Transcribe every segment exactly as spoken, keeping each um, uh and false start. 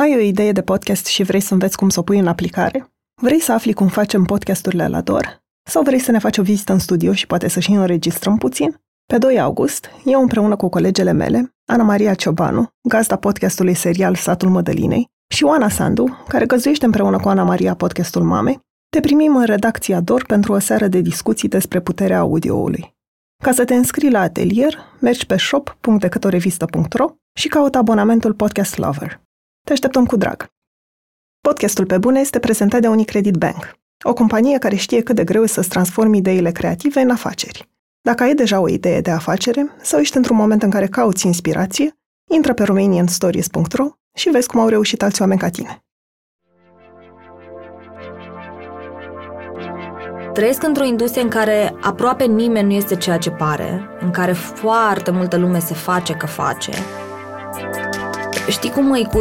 Ai o idee de podcast și vrei să înveți cum să o pui în aplicare? Vrei să afli cum facem podcasturile la D O R? Sau vrei să ne faci o vizită în studio și poate să și înregistrăm puțin? Pe doi august, eu împreună cu colegele mele, Ana Maria Ciobanu, gazda podcastului serial Satul Mădălinei, și Oana Sandu, care găzduiește împreună cu Ana Maria podcastul Mame, te primim în redacția D O R pentru o seară de discuții despre puterea audio-ului. Ca să te înscrii la atelier, mergi pe shop punct decătorevista punct ro și caută abonamentul Podcast Lover. Te așteptăm cu drag! Podcastul Pe Bune este prezentat de Unicredit Bank, o companie care știe cât de greu e să-ți transformi ideile creative în afaceri. Dacă ai deja o idee de afacere sau ești într-un moment în care cauți inspirație, intră pe romanian stories punct ro și vezi cum au reușit alți oameni ca tine. Trăiesc într-o industrie în care aproape nimeni nu este ceea ce pare, în care foarte multă lume se face că face. Știi cum e, cu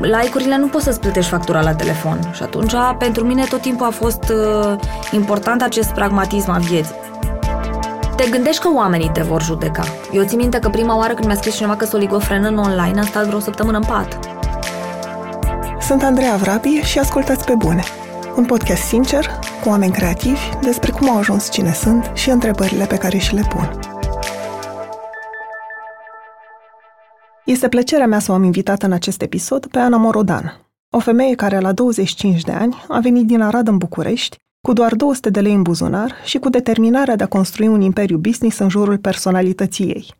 like-urile nu poți să-ți plătești factura la telefon și atunci pentru mine tot timpul a fost uh, important acest pragmatism al vieții. Te gândești că oamenii te vor judeca. Eu țin minte că prima oară când mi-a scris cineva că sunt oligofrenă în online, am stat vreo săptămână în pat. Sunt Andreea Vrabie și ascultați Pe Bune, un podcast sincer, cu oameni creativi, despre cum au ajuns cine sunt și întrebările pe care și le pun. Este plăcerea mea să o am invitat în acest episod pe Ana Morodan, o femeie care la douăzeci și cinci de ani a venit din Arad în București cu doar două sute de lei în buzunar și cu determinarea de a construi un imperiu business în jurul personalității ei.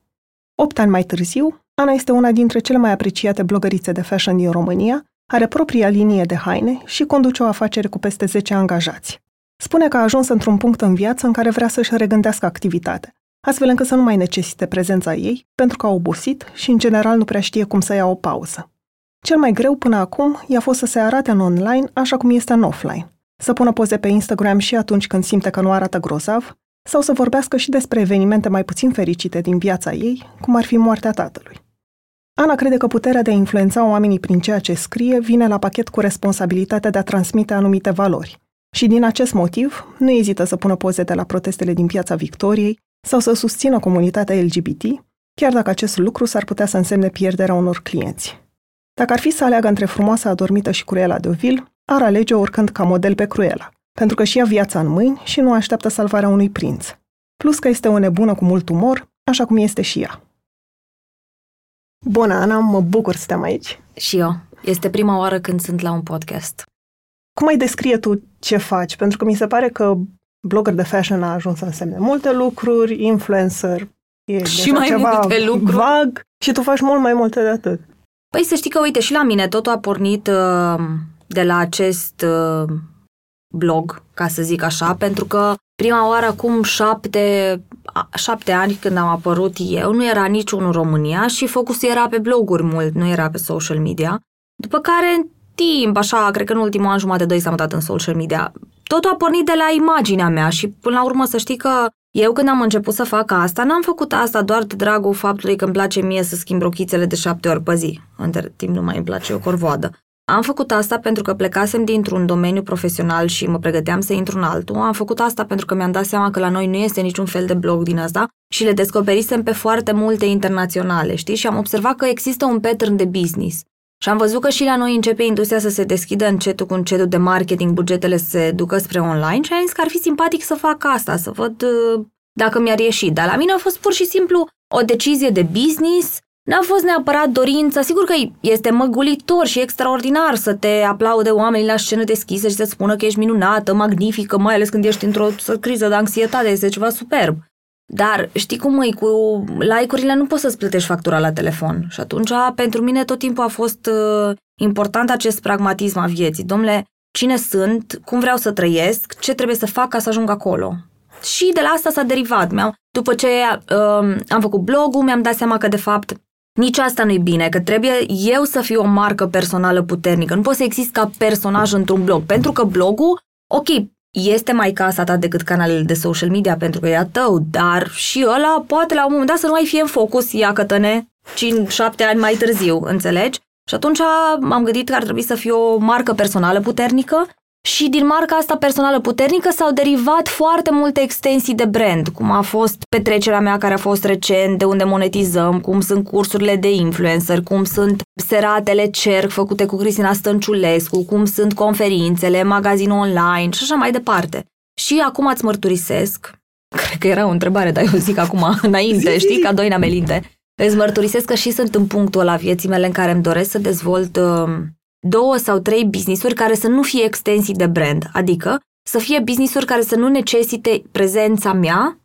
Opt ani mai târziu, Ana este una dintre cele mai apreciate blogărițe de fashion din România, are propria linie de haine și conduce o afacere cu peste zece angajați. Spune că a ajuns într-un punct în viață în care vrea să-și regândească activitatea, astfel încât să nu mai necesite prezența ei, pentru că a obosit și, în general, nu prea știe cum să ia o pauză. Cel mai greu până acum i-a fost să se arate în online așa cum este în offline, să pună poze pe Instagram și atunci când simte că nu arată grozav, sau să vorbească și despre evenimente mai puțin fericite din viața ei, cum ar fi moartea tatălui. Ana crede că puterea de a influența oamenii prin ceea ce scrie vine la pachet cu responsabilitatea de a transmite anumite valori și, din acest motiv, nu ezită să pună poze de la protestele din Piața Victoriei sau să susțină comunitatea L G B T, chiar dacă acest lucru s-ar putea să însemne pierderea unor clienți. Dacă ar fi să aleagă între Frumoasa adormită și Cruella de Vil, ar alege-o urcând ca model pe Cruella, pentru că și ia viața în mâini și nu așteaptă salvarea unui prinț. Plus că este o nebună cu mult umor, așa cum este și ea. Bună, Ana, mă bucur să stăm aici. Și eu. Este prima oară când sunt la un podcast. Cum ai descrie tu ce faci? Pentru că mi se pare că blogger de fashion a ajuns să însemne multe lucruri, influencer e și mai ceva multe lucruri. Vag și tu faci mult mai multe de atât. Păi să știi că, uite, și la mine totul a pornit uh, de la acest uh, blog, ca să zic așa, pentru că prima oară acum șapte, șapte ani când am apărut eu, nu era niciunul în România și focusul era pe bloguri mult, nu era pe social media. După care, în timp, așa, cred că în ultimul an jumate, doi, s-am mutat în social media. Totul a pornit de la imaginea mea și, până la urmă, să știi că eu când am început să fac asta, n-am făcut asta doar de dragul faptului că îmi place mie să schimb rochițele de șapte ori pe zi. Între timp nu mai îmi place o corvoadă. Am făcut asta pentru că plecasem dintr-un domeniu profesional și mă pregăteam să intru în altul. Am făcut asta pentru că mi-am dat seama că la noi nu este niciun fel de blog din asta și le descoperisem pe foarte multe internaționale, știi? Și am observat că există un pattern de business. Și am văzut că și la noi începe industria să se deschidă încetul cu încetul de marketing, bugetele să se ducă spre online și am zis că ar fi simpatic să fac asta, să văd dacă mi-ar ieși. Dar la mine a fost pur și simplu o decizie de business, n-a fost neapărat dorința, sigur că este măgulitor și extraordinar să te aplaude oamenii la scenă deschisă și să-ți spună că ești minunată, magnifică, mai ales când ești într-o criză de anxietate, este ceva superb. Dar știi cum e, cu like-urile nu poți să-ți plătești factura la telefon și atunci pentru mine tot timpul a fost uh, important acest pragmatism a vieții. Dom'le, cine sunt, cum vreau să trăiesc, ce trebuie să fac ca să ajung acolo? Și de la asta s-a derivat. Mi-am, după ce uh, am făcut blogul, mi-am dat seama că de fapt nici asta nu-i bine, că trebuie eu să fiu o marcă personală puternică. Nu poți să exist ca personaj într-un blog, pentru că blogul, ok, este mai casa ta decât canalele de social media pentru că e a tău, dar și ăla poate la un moment dat să nu mai fie în focus, iacă-tăne, cinci șapte ani mai târziu, înțelegi? Și atunci m-am gândit că ar trebui să fie o marcă personală puternică și din marca asta personală puternică s-au derivat foarte multe extensii de brand, cum a fost petrecerea mea care a fost recent, de unde monetizăm, cum sunt cursurile de influencer, cum sunt seratele cerc făcute cu Cristina Stănciulescu, cum sunt conferințele, magazinul online și așa mai departe. Și acum îți mărturisesc, cred că era o întrebare, dar eu zic acum înainte, știi, ca Doina Melinte, îți mărturisesc că și sunt în punctul ăla vieții mele în care îmi doresc să dezvolt uh, două sau trei business-uri care să nu fie extensii de brand, adică să fie business-uri care să nu necesite prezența mea.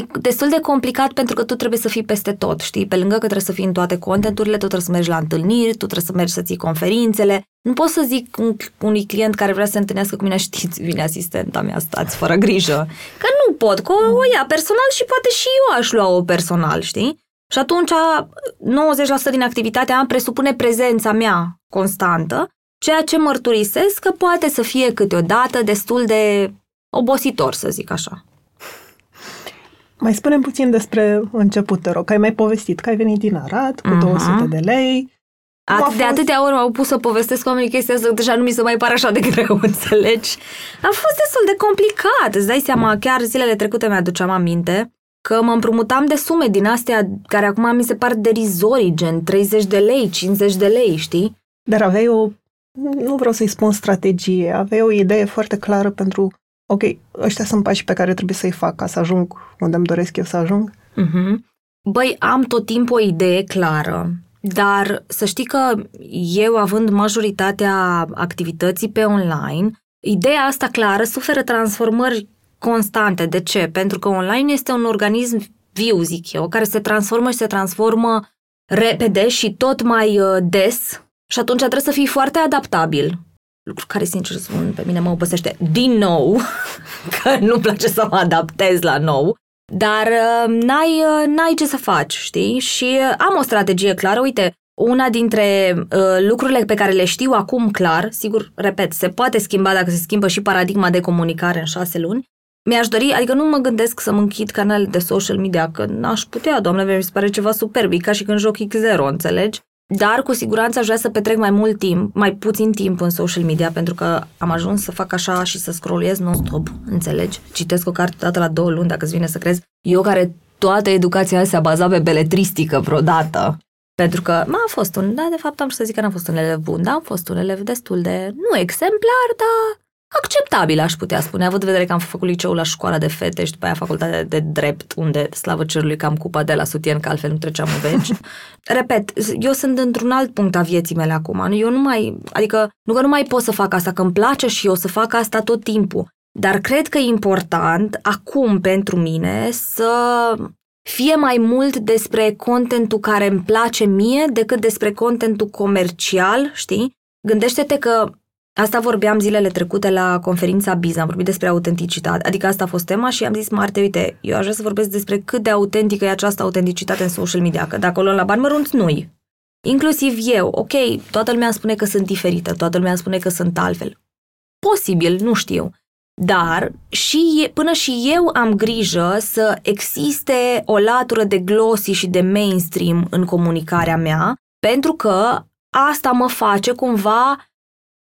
E destul de complicat pentru că tu trebuie să fii peste tot, știi? Pe lângă că trebuie să fii în toate contenturile, tu trebuie să mergi la întâlniri, tu trebuie să mergi să ții conferințele. Nu pot să zic un, unui client care vrea să se întâlnească cu mine, știți, vine asistenta mea, stați fără grijă. Că nu pot, că o ia personal și poate și eu aș lua-o personal, știi? Și atunci nouăzeci la sută din activitatea am presupune prezența mea constantă, ceea ce mărturisesc că poate să fie câteodată destul de obositor, să zic așa. Mai spune-mi puțin despre început, te rog, că ai mai povestit că ai venit din Arad cu uh-huh. două sute de lei. At- fost... De atâtea ori m-au pus să povestesc oamenii chestia asta, deja nu mi se mai pare așa de greu, înțelegi? A fost destul de complicat, îți dai seama, chiar zilele trecute mi-aduceam aminte că mă împrumutam de sume din astea care acum mi se par derizorii, gen treizeci de lei, cincizeci de lei, știi? Dar aveai o, nu vreau să-i spun strategie, aveai o idee foarte clară pentru, ok, ăștia sunt pașii pe care trebuie să-i fac ca să ajung unde îmi doresc eu să ajung? Uh-huh. Băi, am tot timpul o idee clară, dar să știi că eu, având majoritatea activității pe online, ideea asta clară suferă transformări constante. De ce? Pentru că online este un organism viu, zic eu, care se transformă și se transformă repede și tot mai des și atunci trebuie să fii foarte adaptabil. Lucru care, sincer, spun, pe mine mă obosește din nou, că nu-mi place să mă adaptez la nou, dar n-ai, n-ai ce să faci, știi? Și am o strategie clară, uite, una dintre uh, lucrurile pe care le știu acum clar, sigur, repet, se poate schimba dacă se schimbă și paradigma de comunicare în șase luni, mi-aș dori, adică nu mă gândesc să mă închid canalele de social media, că n-aș putea, doamne, mi se pare ceva superb, ca și când joc X zero, înțelegi? Dar cu siguranță aș vrea să petrec mai mult timp, mai puțin timp în social media, pentru că am ajuns să fac așa și să scrolluiesc non-stop, înțelegi? Citesc o carte dată la două luni, dacă îți vine să crezi. Eu care toată educația aia se-a bazat pe beletristică vreodată, pentru că m-a fost un, da, de fapt am să zic că n-am fost un elev bun, dar am fost un elev destul de, nu exemplar, dar acceptabil, aș putea spune, având în vedere că am făcut liceul la școala de fete și după aia facultatea de drept, unde, slavă cerului, că am cupa de la sutien, că altfel nu treceam în veci. Repet, eu sunt într-un alt punct a vieții mele acum. Eu nu mai, adică, nu că nu mai pot să fac asta, că îmi place și eu să fac asta tot timpul. Dar cred că e important, acum, pentru mine, să fie mai mult despre contentul care îmi place mie decât despre contentul comercial, știi? Gândește-te că asta vorbeam zilele trecute la conferința Biz, am vorbit despre autenticitate, adică asta a fost tema și am zis, Marte, uite, eu aș vrea să vorbesc despre cât de autentică e această autenticitate în social media, că dacă o luăm la bani mărunți, nu-i. Inclusiv eu, ok, toată lumea îmi spune că sunt diferită, toată lumea îmi spune că sunt altfel. Posibil, nu știu, dar și, până și eu am grijă să existe o latură de glossy și de mainstream în comunicarea mea, pentru că asta mă face cumva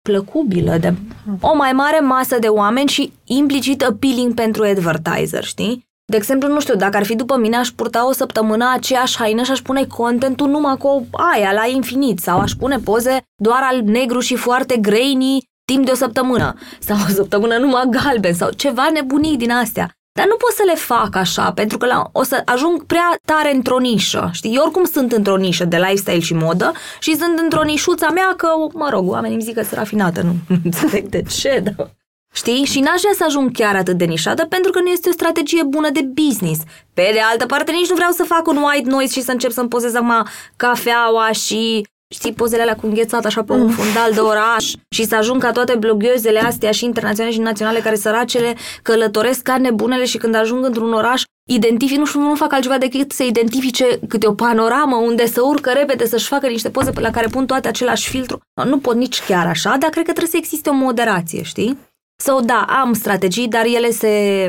plăcubilă de o mai mare masă de oameni și implicit appealing pentru advertiser, știi? De exemplu, nu știu, dacă ar fi după mine, aș purta o săptămână aceeași haină și aș pune contentul numai cu aia la infinit sau aș pune poze doar al negru și foarte grainy timp de o săptămână sau o săptămână numai galben sau ceva nebunii din astea. Dar nu pot să le fac așa, pentru că la, o să ajung prea tare într-o nișă, știi? Eu oricum sunt într-o nișă de lifestyle și modă și sunt într-o nișuța mea că, mă rog, oamenii îmi zic că sunt rafinată, nu înțeleg de ce, dar... Știi? Și n-aș vrea să ajung chiar atât de nișată, pentru că nu este o strategie bună de business. Pe de altă parte, nici nu vreau să fac un white noise și să încep să-mi pozez acum cafeaua și... știi, pozele alea cu înghețat așa pe un fundal de oraș și să ajung ca toate bloghezele astea și internaționale și naționale care săracele călătoresc ca nebunele și când ajung într-un oraș identific, nu știu, nu fac altceva decât să identifice câte o panoramă unde să urcă repede, să-și facă niște poze la care pun toate același filtru. Nu pot nici chiar așa, dar cred că trebuie să existe o moderație, știi? Sau so, da, am strategii, dar ele se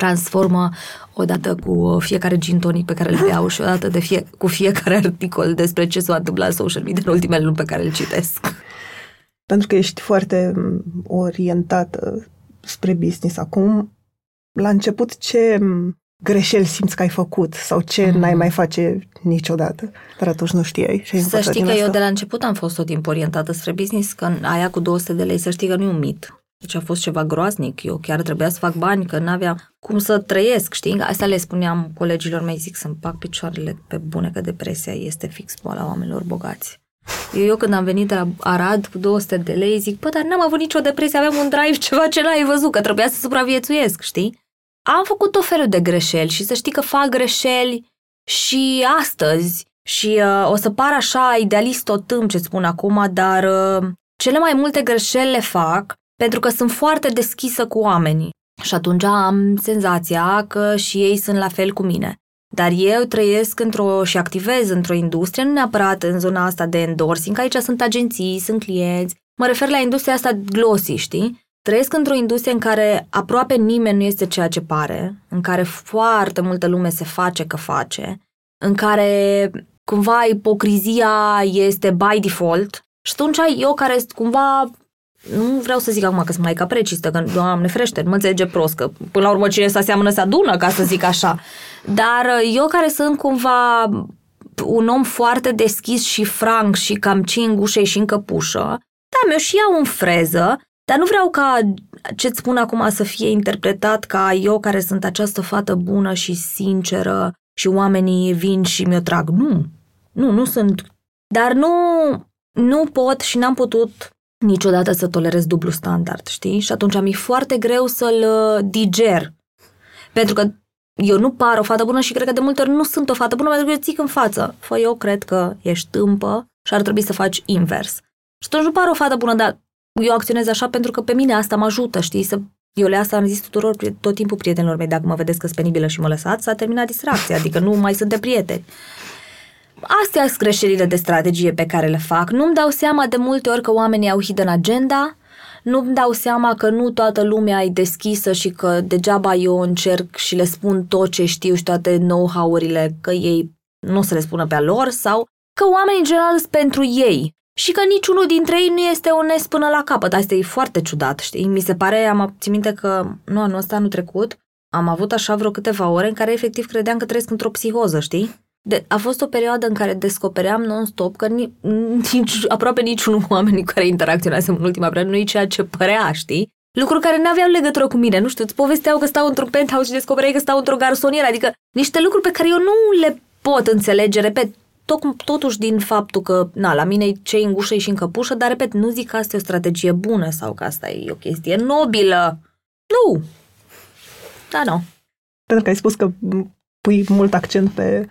transformă odată cu fiecare gin tonic pe care îl beau și odată de fie, cu fiecare articol despre ce s-a întâmplat social media în ultimele luni pe care îl citesc. pentru că ești foarte orientată spre business acum. La început, ce greșeli simți că ai făcut sau ce mm. n-ai mai face niciodată? Dar atunci nu știai. Și să știi că asta? Eu de la început am fost tot timp orientată spre business, că aia cu două sute de lei, să știi că nu e un mit. Deci a fost ceva groaznic. Eu chiar trebuia să fac bani, că n-aveam cum să trăiesc, știi? Asta le spuneam colegilor mei, zic să-mi bag picioarele pe bune, că depresia este fix boala oamenilor bogați. Eu, eu când am venit de la Arad cu două sute de lei, zic, bă, dar n-am avut nicio depresie, aveam un drive, ceva ce n-ai văzut, că trebuia să supraviețuiesc, știi? Am făcut tot felul de greșeli și să știi că fac greșeli și astăzi și uh, o să par așa idealist o tâmp ce spun acum, dar uh, cele mai multe greșeli le fac pentru că sunt foarte deschisă cu oamenii și atunci am senzația că și ei sunt la fel cu mine. Dar eu trăiesc într-o și activez într-o industrie, nu neapărat în zona asta de endorsing, că aici sunt agenții, sunt clienți, mă refer la industria asta glossy, știi? Trăiesc într-o industrie în care aproape nimeni nu este ceea ce pare, în care foarte multă lume se face că face, în care cumva ipocrizia este by default și atunci eu care cumva, nu vreau să zic acum că sunt maica precistă, că Doamne ferește, mă înțelege prost, că până la urmă cine se aseamănă se adună, ca să zic așa, dar eu care sunt cumva un om foarte deschis și franc și cam cin ușei și în căpușă, da, mi-o și iau în freză. Dar nu vreau ca ce-ți spun acum să fie interpretat ca eu care sunt această fată bună și sinceră și oamenii vin și mi-o trag. Nu, nu, nu sunt. Dar nu, nu pot și n-am putut niciodată să tolerez dublu standard, știi? Și atunci mi-e foarte greu să-l diger. Pentru că eu nu par o fată bună și cred că de multe ori nu sunt o fată bună pentru că eu zic în față. Fă, eu cred că ești tâmpă și ar trebui să faci invers. Și atunci nu par o fată bună, dar eu acționez așa pentru că pe mine asta mă ajută, știi? Să... Eu le asta am zis tuturor, tot timpul prietenilor mei, dacă mă vedeți că-s penibilă și mă lăsați, s-a terminat distracția, adică nu mai sunt de prieteni. Astea sunt greșelile de strategie pe care le fac. Nu-mi dau seama de multe ori că oamenii au hidden agenda, nu-mi dau seama că nu toată lumea e deschisă și că degeaba eu încerc și le spun tot ce știu și toate know-how-urile, că ei nu o să le spună pe-a lor sau că oamenii în general sunt pentru ei. Și că niciunul dintre ei nu este onest până la capăt. Asta e foarte ciudat, știi? Mi se pare, am țin minte că, nu, anul ăsta, anul trecut, am avut așa vreo câteva ore în care efectiv credeam că trăiesc într-o psihoză, știi? De- a fost o perioadă în care descopeream non-stop că ni- nici, aproape niciunul oamenii cu care interacționasem în ultima perioadă nu e ceea ce părea, știi? Lucruri care nu aveau legătură cu mine, nu știu, îți povesteau că stau într-un penthouse și descopereai că stau într-o garsonieră, adică niște lucruri pe care eu nu le pot înțelege, repet, Tot, totuși din faptul că, na, la mine e ce în gușă și în căpușă, dar, repet, nu zic că asta e o strategie bună sau că asta e o chestie nobilă. Nu! Da, nu. Pentru că ai spus că pui mult accent pe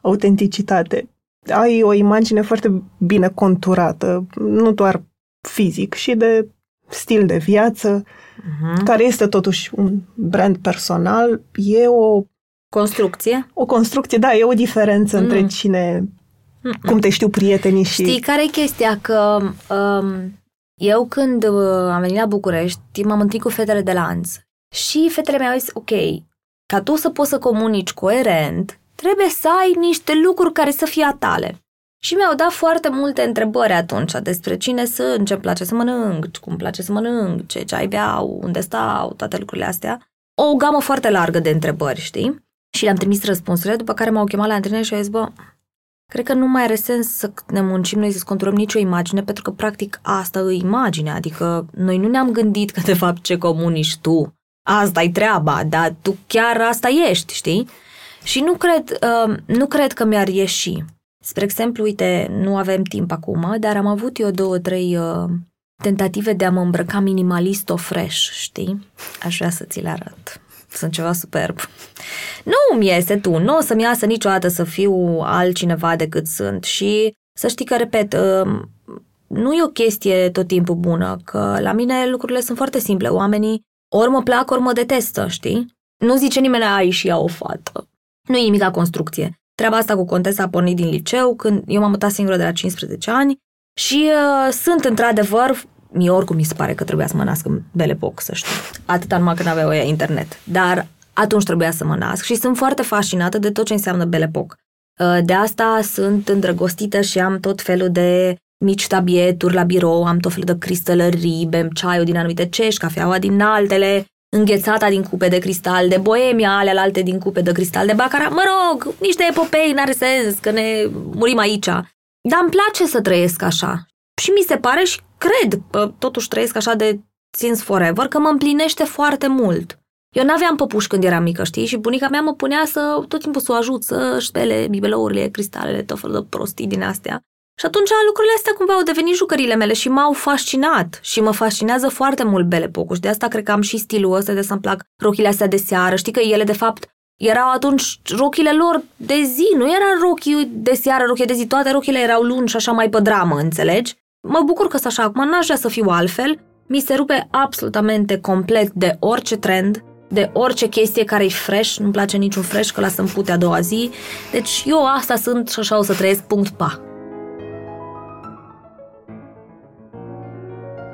autenticitate. Ai o imagine foarte bine conturată, nu doar fizic, și de stil de viață, uh-huh. care este totuși un brand personal. E o construcție? O construcție, da, e o diferență mm. între cine, Mm-mm. cum te știu prietenii și... Știi, care e chestia? Că um, eu când am venit la București, m-am întâlnit cu fetele de la Anț și fetele mi-au zis, ok, ca tu să poți să comunici coerent, trebuie să ai niște lucruri care să fie a tale. Și mi-au dat foarte multe întrebări atunci despre cine sunt, ce-mi place să mănânc, cum place să mănânc, ce ceai beau, unde stau, toate lucrurile astea. O gamă foarte largă de întrebări, știi? Și le-am trimis răspunsurile, după care m-au chemat la antrenare și au zis, bă, cred că nu mai are sens să ne muncim noi să conturăm nicio imagine, pentru că, practic, asta e imaginea. Adică, noi nu ne-am gândit că, de fapt, ce comunici tu, asta-i treaba, dar tu chiar asta ești, știi? Și nu cred, uh, nu cred că mi-ar ieși. Spre exemplu, uite, nu avem timp acum, dar am avut eu două, trei uh, tentative de a mă îmbrăca minimalist-o fresh, știi? Aș vrea să ți le arăt. Sunt ceva superb. Nu îmi iese tu, nu o să-mi iasă niciodată să fiu altcineva decât sunt și să știi că, repet, nu e o chestie tot timpul bună, că la mine lucrurile sunt foarte simple. Oamenii ori mă plac, ori mă detestă, știi? Nu zice nimeni, ai și ea o fată. Nu e nimica construcție. Treaba asta cu contesa a pornit din liceu, când eu m-am mutat singură de la cincisprezece ani și uh, sunt într-adevăr... Mie oricum mi se pare că trebuia să mă nasc în Belle Époque, să știu. Atâta numai că n-aveau ea internet. Dar atunci trebuia să mă nasc și sunt foarte fascinată de tot ce înseamnă Belle Époque. De asta sunt îndrăgostită și am tot felul de mici tabieturi la birou, am tot felul de cristalării, bem ceaiul din anumite cești, cafeaua din altele, înghețata din cupe de cristal de Boemia, alealte din cupe de cristal de Bacara. Mă rog, niște epopei, n-are sens, că ne murim aici. Dar îmi place să trăiesc așa. Și mi se pare și cred, totuși trăiesc așa de since forever, că mă împlinește foarte mult. Eu n-aveam păpuși când eram mică, știi? Și bunica mea mă punea să, tot timpul să o ajut să șpele bibelourile, cristalele, tot felul de prostii din astea. Și atunci lucrurile astea cumva au devenit jucările mele și m-au fascinat și mă fascinează foarte mult Belle Époque și de asta cred că am și stilul ăsta de să-mi plac rochile astea de seară. Știi că ele de fapt erau atunci rochile lor de zi, nu era rochii de seară, rochii de zi, toate rochile erau lungi și așa mai pe dramă, înțelegi? Mă bucur că sunt așa, acum n-aș vrea să fiu altfel, mi se rupe absolutamente complet de orice trend, de orice chestie care-i fresh, nu-mi place niciun fresh, că lasă-mi pute a doua zi, deci eu asta sunt și așa o să trăiesc, punct, pa.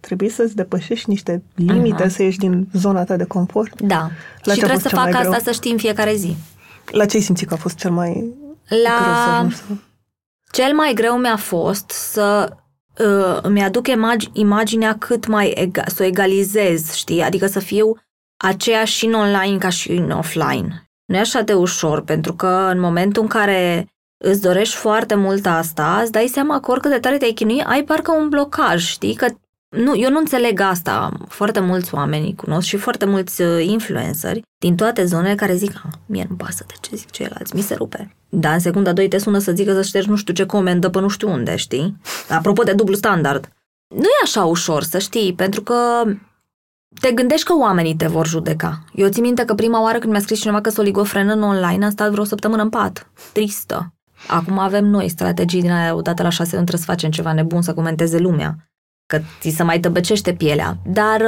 trebuit să-ți depășești niște limite, uh-huh. să ieși din zona ta de confort. Da. La și trebuie să fac asta, să știi, în fiecare zi. La ce ai simțit că a fost cel mai La... greu? Să... Cel mai greu mi-a fost să uh, îmi aduc imag- imaginea cât mai, ega- să o egalizez, știi? Adică să fiu aceeași și în online ca și în offline. Nu e așa de ușor, pentru că în momentul în care îți dorești foarte mult asta, îți dai seama că oricât de tare te-ai chinui, ai parcă un blocaj, știi? Că Nu, eu nu înțeleg asta. Foarte mulți oameni cunosc și foarte mulți influenceri din toate zonele care zic ah, mie nu-mi pasă de ce zic ceilalți, mi se rupe. Dar în secunda doi te sună să zică să ștergi nu știu ce comentă pe nu știu unde, știi? Apropo de dublu standard. Nu e așa ușor, să știi, pentru că te gândești că oamenii te vor judeca. Eu țin minte că prima oară când mi-a scris cineva că sunt oligofrenă în online, am stat vreo săptămână în pat. Tristă. Acum avem noi strategii din aia, odată la șase luni trebuie să facem ceva nebun să comenteze lumea. Că ți se mai tăbăcește pielea. Dar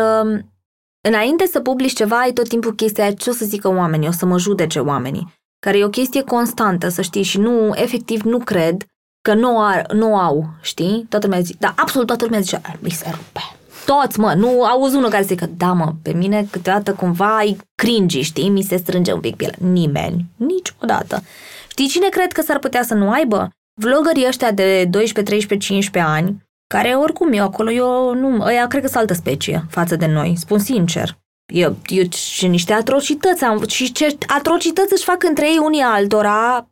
înainte să publici ceva, ai tot timpul chestia aia, ce o să zică oamenii, o să mă judece oamenii, care e o chestie constantă, să știi, și nu, efectiv, nu cred că nu, ar, nu au, știi? Toată lumea zice, dar absolut toată lumea zice, mi se rupe. Toți, mă, nu auzi unul care zice, da, mă, pe mine câteodată cumva ai cringy, știi? Mi se strânge un pic pielea. Nimeni, niciodată. Știi cine cred că s-ar putea să nu aibă? Vlogării ăștia de doisprezece, treisprezece, cincisprezece ani, care oricum eu acolo, eu nu, ăia cred că sunt altă specie față de noi, spun sincer. Eu, eu și niște atrocități am, și ce atrocități își fac între ei unii altora,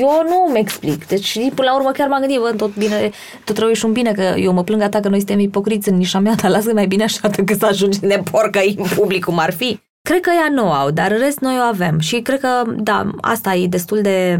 eu nu-mi explic. Deci, până la urmă, chiar m-am gândit, bă, tot bine, tot rău și un bine, că eu mă plâng a ta că noi suntem ipocriți în nișa mea, dar lasă mai bine așa decât să ajungem de porcă în public, cum ar fi. Cred că ea nu au, dar în rest noi o avem. Și cred că, da, asta e destul de,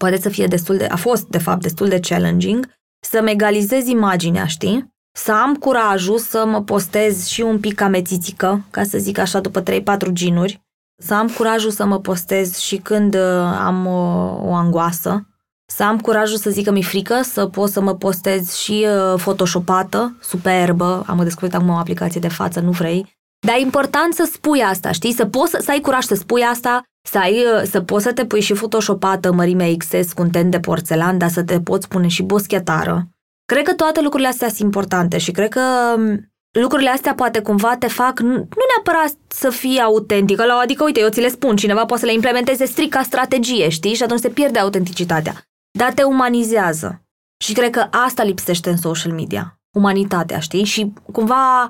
poate să fie destul de, a fost, de fapt, destul de challenging, să-mi egalizez imaginea, știi? Să am curajul să mă postez și un pic ca mețițică, ca să zic așa, după trei patru ginuri. Să am curajul să mă postez și când am o, o angoasă. Să am curajul să zic că mi-e frică, să pot să mă postez și uh, photoshopată, superbă. Am descoperit acum o aplicație de față, nu vrei. Dar e important să spui asta, știi? Să poți să, să ai curaj să spui asta, să, ai, să poți să te pui și photoshopată mărimea X S cu un ten de porțelan, dar să te poți pune și boschetară. Cred că toate lucrurile astea sunt importante și cred că lucrurile astea poate cumva te fac nu, nu neapărat să fii autentică, adică uite, eu ți le spun, cineva poate să le implementeze strict ca strategie, știi? Și atunci se pierde autenticitatea. Dar te umanizează. Și cred că asta lipsește în social media. Umanitatea, știi? Și cumva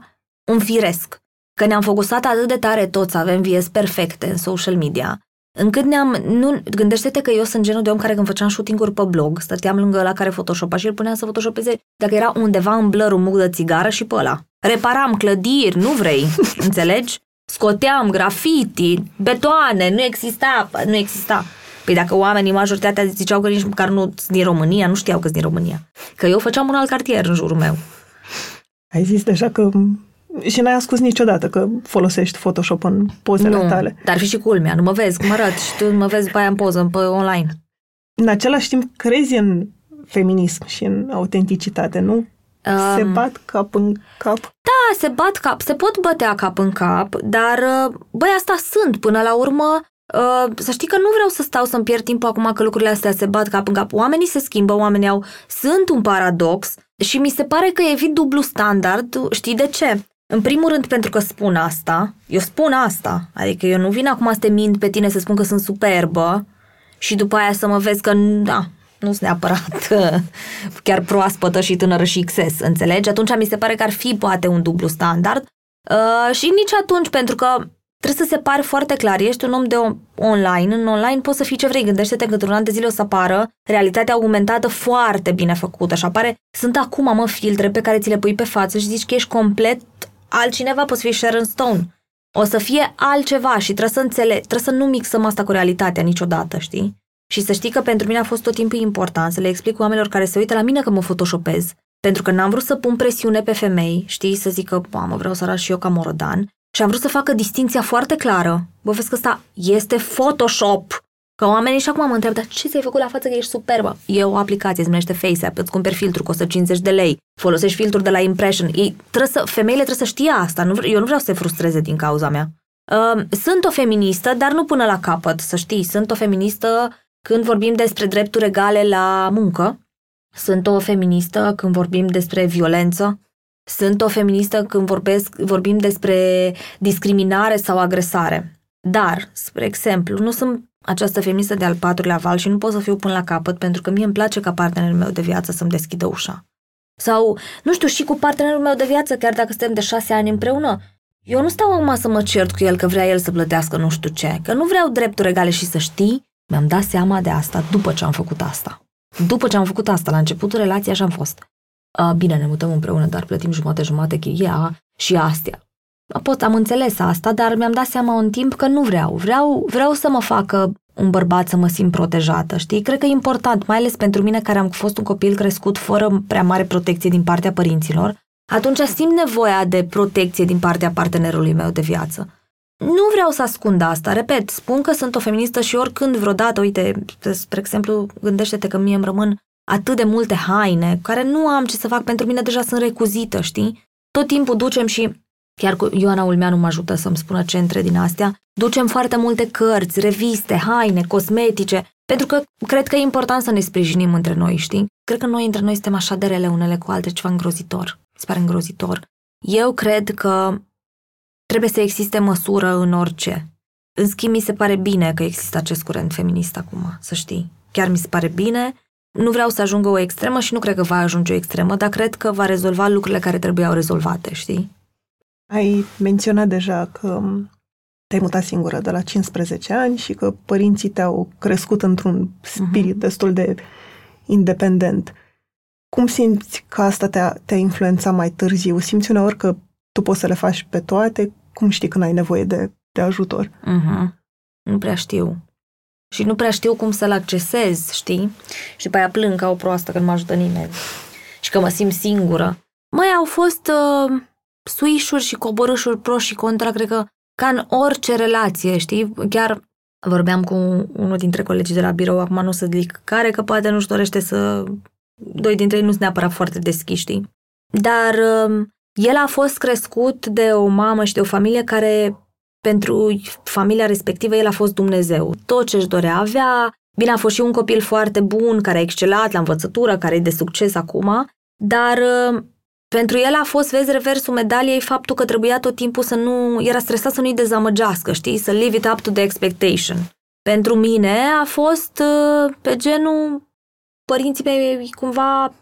un firesc. Că ne-am focusat atât de tare toți, avem vieți perfecte în social media, încât ne-am... Nu, gândește-te că eu sunt genul de om care când făceam shooting-uri pe blog, stăteam lângă ăla care photoshopa și el punea să photoshopeze dacă era undeva în blur un muc de țigară și pe ăla. Reparam clădiri, nu vrei, înțelegi? Scoteam grafiti, betoane, nu exista, nu exista. Păi dacă oamenii, majoritatea, ziceau că nici măcar nu sunt din România, nu știau că sunt din România. Că eu făceam un alt cartier în jurul meu. Ai zis deja că... Și n-ai ascuns niciodată că folosești Photoshop în pozele nu, tale. Dar fi și culmea, nu mă vezi cum arăt și tu mă vezi pe aia în poză, pe online. În același timp, crezi în feminism și în autenticitate, nu? Se bat cap în cap? Da, se bat cap, se pot bătea cap în cap, dar băi, asta sunt până la urmă. Să știi că nu vreau să stau să-mi pierd timpul acum că lucrurile astea se bat cap în cap. Oamenii se schimbă, oamenii au... Sunt un paradox și mi se pare că evit dublu standard, știi de ce? În primul rând pentru că spun asta, eu spun asta, adică eu nu vin acum să te mint pe tine să spun că sunt superbă și după aia să mă vezi că, da, nu-s neapărat chiar proaspătă și tânără și X S, înțelegi? Atunci mi se pare că ar fi poate un dublu standard uh, și nici atunci, pentru că trebuie să separi foarte clar, ești un om de online, în online poți să fii ce vrei, gândește-te că într-un an de zile o să apară realitatea augmentată foarte bine făcută și apare, sunt acum, mă, filtre pe care ți le pui pe față și zici că ești complet altcineva, poți fi Sharon Stone, o să fie altceva și trebuie să înțelegi, trebuie să nu mixăm asta cu realitatea niciodată, știi? Și să știi că pentru mine a fost tot timpul important să le explic oamenilor care se uită la mine că mă photoshopez, pentru că n-am vrut să pun presiune pe femei, știi, să zic că, mamă, vreau să arăt și eu ca Morodan. Și am vrut să facă distinția foarte clară. Bă, vezi că asta este Photoshop. Că oamenii și acum mă întreabă, dar ce ți-ai făcut la față că ești superbă? E o aplicație, se numește FaceApp, îți cumperi filtru, costă cincizeci de lei, folosești filtrul de la Impression. Ei, trebuie să, femeile trebuie să știe asta, nu, eu nu vreau să se frustreze din cauza mea. Uh, sunt o feministă, dar nu până la capăt, să știi. Sunt o feministă când vorbim despre drepturi egale la muncă. Sunt o feministă când vorbim despre violență. Sunt o feministă când vorbesc, vorbim despre discriminare sau agresare. Dar, spre exemplu, nu sunt această feministă de al patrulea val și nu pot să fiu până la capăt pentru că mie îmi place ca partenerul meu de viață să-mi deschidă ușa. Sau, nu știu, și cu partenerul meu de viață, chiar dacă suntem de șase ani împreună, eu nu stau acum să mă cert cu el că vrea el să plătească nu știu ce, că nu vreau drepturi egale și să știi, mi-am dat seama de asta după ce am făcut asta. După ce am făcut asta, la începutul relației așa am fost. Bine, ne mutăm împreună, dar plătim jumate-jumate chiria și astea. Pot, am înțeles asta, dar mi-am dat seama în timp că nu vreau. Vreau, vreau să mă facă un bărbat să mă simt protejată, știi? Cred că e important, mai ales pentru mine care am fost un copil crescut fără prea mare protecție din partea părinților. Atunci simt nevoia de protecție din partea partenerului meu de viață. Nu vreau să ascund asta, repet, spun că sunt o feministă și oricând vreodată, uite, spre exemplu, gândește-te că mie îmi rămân atât de multe haine, care nu am ce să fac, pentru mine deja sunt recuzită, știi? Tot timpul ducem și, chiar cu Ioana Ulmeanu mă ajută să-mi spună centre din astea, ducem foarte multe cărți, reviste, haine, cosmetice, pentru că cred că e important să ne sprijinim între noi, știi? Cred că noi între noi suntem așa de rele unele cu alte, ceva îngrozitor, îți pare îngrozitor. Eu cred că trebuie să existe măsură în orice. În schimb, mi se pare bine că există acest curent feminist acum, să știi. Chiar mi se pare bine. Nu vreau să ajungă o extremă și nu cred că va ajunge o extremă, dar cred că va rezolva lucrurile care trebuiau rezolvate, știi? Ai menționat deja că te-ai mutat singură de la cincisprezece ani și că părinții te-au crescut într-un spirit uh-huh. destul de independent. Cum simți că asta te-a, te-a influențat mai târziu? Simți uneori că tu poți să le faci pe toate? Cum știi când ai nevoie de, de ajutor? Uh-huh. Nu prea știu. Și nu prea știu cum să-l accesez, știi? Și după aia plâng ca o proastă că nu mă ajută nimeni și că mă simt singură. Mai au fost uh, suișuri și coborâșuri, pro și contra, cred că ca în orice relație, știi? Chiar vorbeam cu unul dintre colegii de la birou, acum nu o să zic care, că poate nu-și dorește să... Doi dintre ei nu sunt neapărat foarte deschiși, știi? Dar uh, el a fost crescut de o mamă și de o familie care... Pentru familia respectivă, el a fost Dumnezeu. Tot ce își dorea avea. Bine, a fost și un copil foarte bun, care a excelat la învățătură, care e de succes acum, dar pentru el a fost, vezi, reversul medaliei, faptul că trebuia tot timpul să nu... Era stresat să nu-i dezamăgească, știi? Să live it up to the expectation. Pentru mine a fost pe genul... Părinții mei cumva...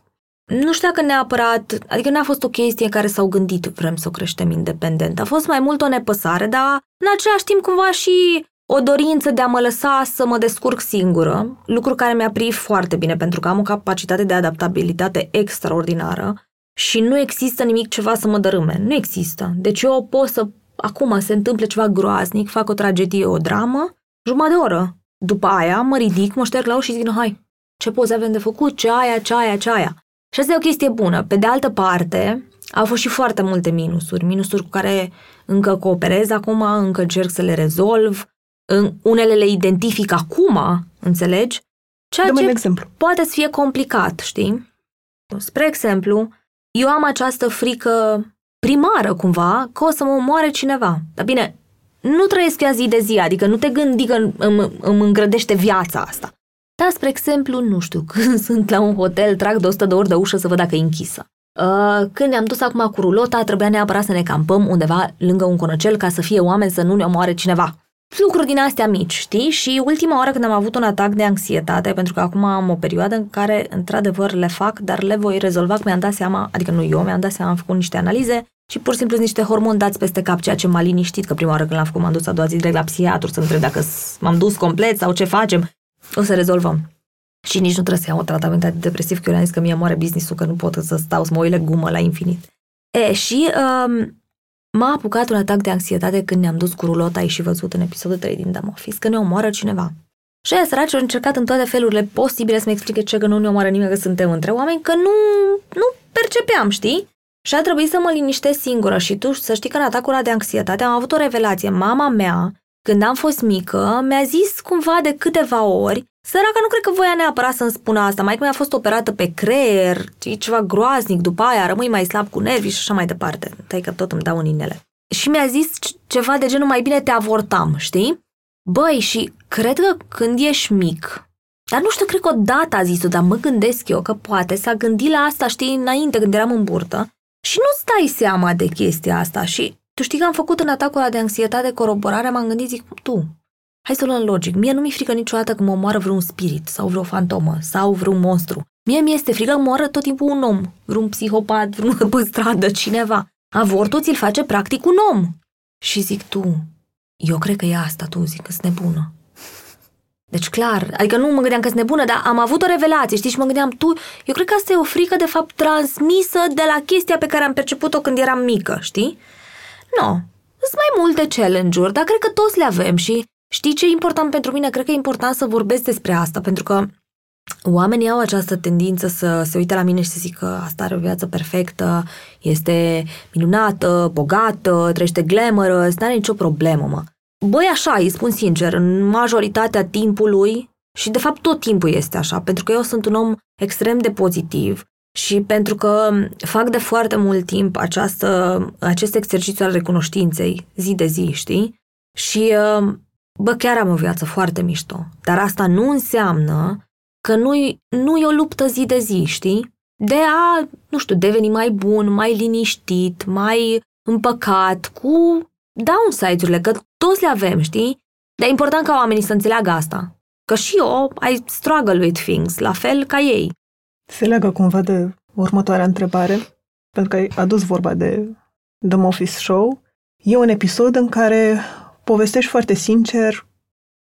Nu știu dacă neapărat... Adică n-a fost o chestie în care s-au gândit vrem să o creștem independent. A fost mai mult o nepăsare, dar în același timp cumva și o dorință de a mă lăsa să mă descurc singură, lucru care mi-a privit foarte bine, pentru că am o capacitate de adaptabilitate extraordinară și nu există nimic ceva să mă dărâme. Nu există. Deci eu pot să... Acum se întâmplă ceva groaznic, fac o tragedie, o dramă, jumătate de oră. După aia mă ridic, mă șterg la ușă și zic, hai, ce poze avem de făcut, ce aia, ce aia, ce aia. Și asta e o chestie bună. Pe de altă parte, au fost și foarte multe minusuri. Minusuri cu care încă cooperez acum, încă încerc să le rezolv. Unele le identific acum, înțelegi? Ceea ce poate să fie complicat, știi? Spre exemplu, eu am această frică primară, cumva, că o să mă omoare cineva. Dar bine, nu trăiesc ea zi de zi, adică nu te gândi că îmi, îmi îngrădește viața asta. Dar, spre exemplu, nu știu, când sunt la un hotel, trag de o sută de ori de ușă să văd dacă e închisă. Când ne-am dus acum cu rulota, trebuia neapărat să ne campăm undeva lângă un conocel ca să fie oameni, să nu ne omoare cineva. Lucruri din astea mici, știi? Și ultima oară când am avut un atac de anxietate, pentru că acum am o perioadă în care, într-adevăr, le fac, dar le voi rezolva, că mi-am dat seama, adică nu eu, mi-am dat seama, am făcut niște analize și pur și simplu niște hormoni dați peste cap, ceea ce m-a liniștit, că prima oară când l-am făcut m-am dus a doua zi direct la psihiatru să întreb dacă m-am dus complet sau ce facem. O să rezolvăm. Și nici nu trebuie să iau tratament antidepresiv, că eu le-am zis că mie moare business-ul, că nu pot să stau să mă uit la gumă la infinit. E, și um, m-a apucat un atac de anxietate când ne-am dus cu rulota, ai și văzut în episodul trei din The Office, că ne omoară cineva. Și aia săraci au încercat în toate felurile posibile să-mi explice ce, că nu ne omoară nimeni, că suntem între oameni, că nu, nu percepeam, știi? Și a trebuit să mă liniștesc singură. Și tu să știi că în atacul ăla de anxietate am avut o revelație. Mama mea, când am fost mică, mi-a zis cumva de câteva ori, săraca nu cred că voia neapărat să-mi spună asta, mai că mi-a fost operată pe creier, e ceva groaznic, după aia rămâi mai slab cu nervii și așa mai departe. Tai că tot îmi dau în inele. Și mi-a zis ceva de genul, mai bine te avortam, știi? Băi, și cred că când ești mic, dar nu știu, cred că odată a zis-o, dar mă gândesc eu că poate s-a gândit la asta, știi, înainte, când eram în burtă, și nu-ți dai seama de chestia asta. Și tu știi că am făcut în atacul ăla de anxietate coroborare, m-am gândit, zic, tu, hai să o luăm logic. Mie nu mi-e frică niciodată că mă omoară vreun spirit sau vreo fantomă sau vreun monstru. Mie mi-este frică că mă omoară tot timpul un om, vreun psihopat, vreun pe stradă, cineva. Avortul ți-l face practic un om. Și zic, tu, eu cred că e asta, tu, zic, că-s nebună. Deci clar, adică nu mă gândeam că-s nebună, dar am avut o revelație, știi, și mă gândeam, tu, eu cred că asta e o frică, de fapt, transmisă de la chestia pe care am perceput-o când eram mică, știi? Nu, no, sunt mai multe challenge-uri, dar cred că toți le avem și știi ce e important pentru mine? Cred că e important să vorbesc despre asta, pentru că oamenii au această tendință să se uite la mine și să zică asta are o viață perfectă, este minunată, bogată, trăiește glamorous, n-are nicio problemă, mă. Băi, așa, îi spun sincer, în majoritatea timpului, și de fapt tot timpul este așa, pentru că eu sunt un om extrem de pozitiv, și pentru că fac de foarte mult timp această, acest exercițiu al recunoștinței, zi de zi, știi? Și, bă, chiar am o viață foarte mișto. Dar asta nu înseamnă că nu-i, nu e o luptă zi de zi, știi? De a, nu știu, deveni mai bun, mai liniștit, mai împăcat, cu downsides-urile, că toți le avem, știi? Dar e important ca oamenii să înțeleagă asta. Că și eu I struggle with things, la fel ca ei. Se leagă cumva de următoarea întrebare, pentru că ai adus vorba de The Office Show. E un episod în care povestești foarte sincer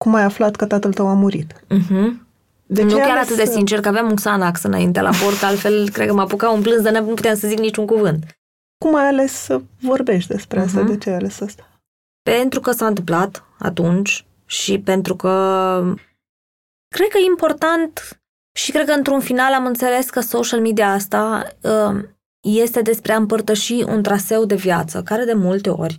cum ai aflat că tatăl tău a murit. Uh-huh. De nu chiar atât să... de sincer, că aveam un Xanax înainte la port, altfel cred că mă apucau un plâns, dar nu puteam să zic niciun cuvânt. Cum ai ales să vorbești despre uh-huh. asta? De ce ai ales asta? Pentru că s-a întâmplat atunci și pentru că cred că e important. Și cred că într-un final am înțeles că social media asta este despre a împărtăși un traseu de viață, care de multe ori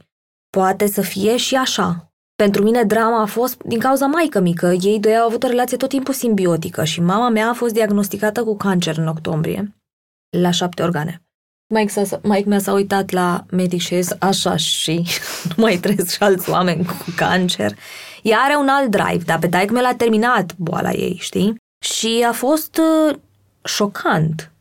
poate să fie și așa. Pentru mine drama a fost din cauza maică-mi, că ei doi au avut o relație tot timpul simbiotică și mama mea a fost diagnosticată cu cancer în octombrie, la șapte organe. Maică mea s-a uitat la medic și așa și nu mai trăiesc și alți oameni cu cancer. Ea are un alt drive, dar pe taică mea l-a terminat boala ei, știi? Și a fost șocant,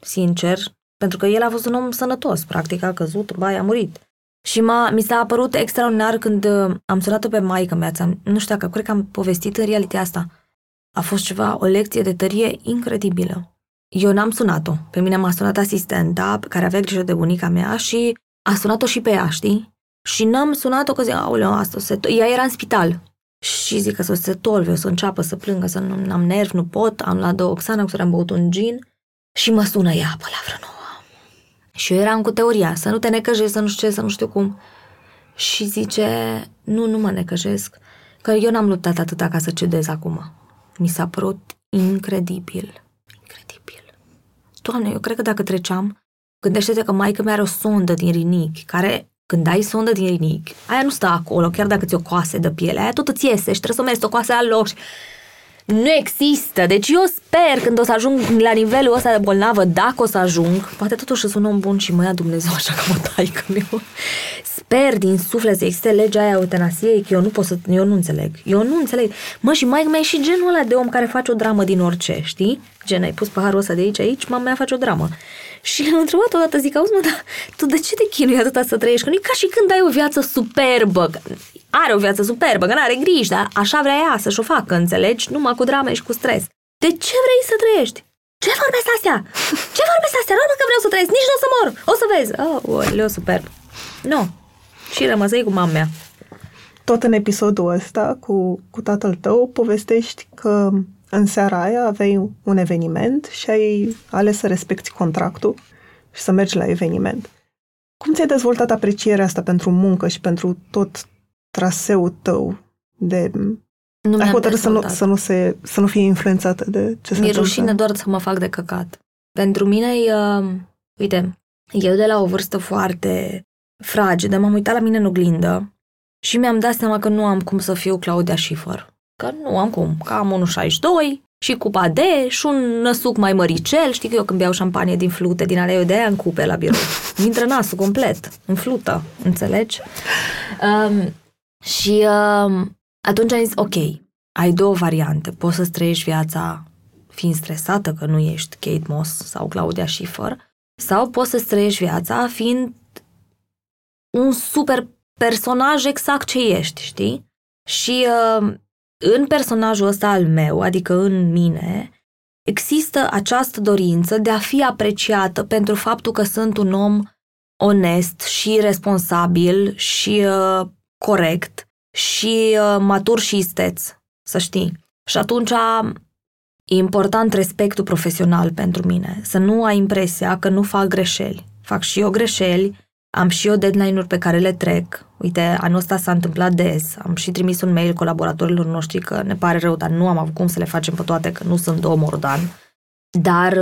sincer, pentru că el a fost un om sănătos, practic a căzut, bai, a murit. Și m-a, mi s-a apărut extraordinar când am sunat-o pe maică-mea, nu știu dacă, cred că am povestit în realitatea asta. A fost ceva, o lecție de tărie incredibilă. Eu n-am sunat-o, pe mine m-a sunat asistenta, care avea grijă de bunica mea și a sunat-o și pe ea, știi? Și n-am sunat-o că zic, aoleu, asta se... Ea era în spital. Și zic că să se tolve, o să înceapă să plângă, să nu am nerv, nu pot, am luat două Xanax-uri, am băut un gin și mă sună ea pe la vreo nouă. Și eu eram cu teoria, să nu te necăjești, să nu știu ce, să nu știu cum. Și zice, nu, nu mă necăjesc, că eu n-am luptat atâta ca să cedez acum. Mi s-a părut incredibil, incredibil. Doamne, eu cred că dacă treceam, gândește-te că maică-mea are o sondă din rinichi, care... Când ai sondă din rinichi, aia nu stă acolo, chiar dacă ți-o coase de piele, aia tot îți iese și trebuie să mergi să o coase la loc. Nu există. Deci eu sper când o să ajung la nivelul ăsta de bolnavă, dacă o să ajung, poate totuși sunt un om bun și mă ia Dumnezeu așa că mă taică meu. Sper din suflet să existe legea aia eutanasiei, că eu nu pot să, eu nu înțeleg. Eu nu înțeleg. Mă, și mai mai e și genul ăla de om care face o dramă din orice, știi? Gen, ai pus paharul ăsta de aici, aici, mama mea face o dramă. Și l-am întrebat odată, zic, auzi mă, dar tu de ce te chinui atâta să trăiești? Că nu e ca și când ai o viață superbă. Are o viață superbă, că n-are griji, dar așa vrea ea să-și o facă, înțelegi? Numai cu drame și cu stres. De ce vrei să trăiești? Ce vorbesc astea? Ce vorbesc astea? Nu că vreau să trăiesc, nici nu o să mor. O să vezi. Oh, leu superb. Nu. Și rămăsei cu mama mea. Tot în episodul ăsta cu, cu tatăl tău povestești că în seara aia aveai un eveniment și ai ales să respecti contractul și să mergi la eveniment. Cum ți-ai dezvoltat aprecierea asta pentru muncă și pentru tot traseul tău de... Nu mi-am hotărât să nu, să, nu se, să nu fie influențată de ce se întâmplă. Mi-e rușine doar să mă fac de căcat. Pentru mine, uh, uite, eu de la o vârstă foarte fragedă m-am uitat la mine în oglindă și mi-am dat seama că nu am cum să fiu Claudia Schiffer. Că nu am cum, că am unu șaizeci și doi și cupa D și un năsuc mai măricel. Știi că eu când beau șampanie din flute, din alea, eu de aia în cupe la birou. Intră nasul complet, în flută, înțelegi? Um, și um, atunci am zis, ok, ai două variante. Poți să-ți trăiești viața fiind stresată că nu ești Kate Moss sau Claudia Schiffer, sau poți să-ți trăiești viața fiind un super personaj exact ce ești, știi? Și... Um, În personajul ăsta al meu, adică în mine, există această dorință de a fi apreciată pentru faptul că sunt un om onest și responsabil și uh, corect și uh, matur și isteț, să știi. Și atunci e important respectul profesional pentru mine, să nu ai impresia că nu fac greșeli. Fac și eu greșeli. Am și eu deadline-uri pe care le trec. Uite, anul ăsta s-a întâmplat des. Am și trimis un mail colaboratorilor noștri că ne pare rău, dar nu am avut cum să le facem pe toate, că nu sunt două Morodan. Dar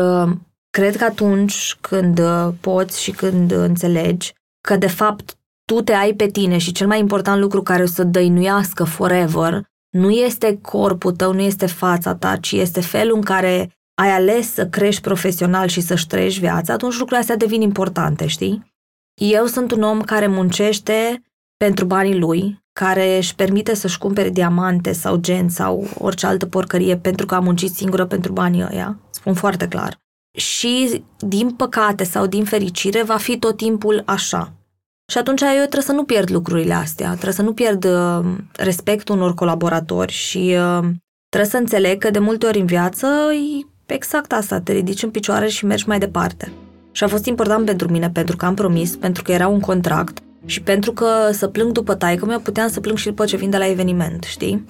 cred că atunci când poți și când înțelegi că, de fapt, tu te ai pe tine și cel mai important lucru care o să dăinuiască forever nu este corpul tău, nu este fața ta, ci este felul în care ai ales să crești profesional și să-și trăiești viața, atunci lucrurile astea devin importante, știi? Eu sunt un om care muncește pentru banii lui, care își permite să-și cumpere diamante sau gen sau orice altă porcărie pentru că a muncit singură pentru banii ăia. Spun foarte clar. Și din păcate sau din fericire va fi tot timpul așa. Și atunci eu trebuie să nu pierd lucrurile astea, trebuie să nu pierd uh, respectul unor colaboratori și uh, trebuie să înțeleg că de multe ori în viață e exact asta, te ridici în picioare și mergi mai departe. Și a fost important pentru mine, pentru că am promis, pentru că era un contract și pentru că să plâng după taică mea, puteam să plâng și după ce vin de la eveniment, știi?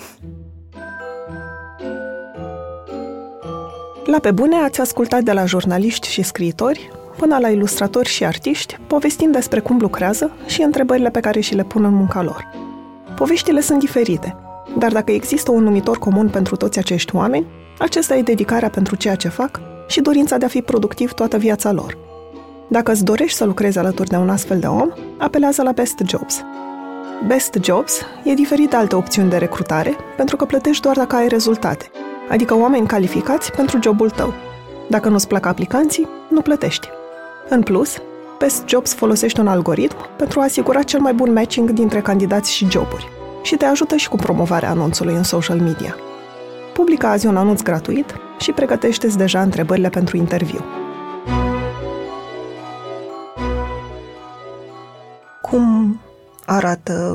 La Pe Bune ați ascultat de la jurnaliști și scriitori până la ilustratori și artiști, povestind despre cum lucrează și întrebările pe care și le pun în munca lor. Poveștile sunt diferite, dar dacă există un numitor comun pentru toți acești oameni, acesta e dedicarea pentru ceea ce fac și dorința de a fi productiv toată viața lor. Dacă îți dorești să lucrezi alături de un astfel de om, apelează la Best Jobs. Best Jobs e diferit de alte opțiuni de recrutare, pentru că plătești doar dacă ai rezultate, adică oameni calificați pentru jobul tău. Dacă nu-ți plac aplicanții, nu plătești. În plus, Best Jobs folosește un algoritm pentru a asigura cel mai bun matching dintre candidați și joburi și te ajută și cu promovarea anunțului în social media. Publică azi un anunț gratuit și pregătește-ți deja întrebările pentru interviu. Cum arată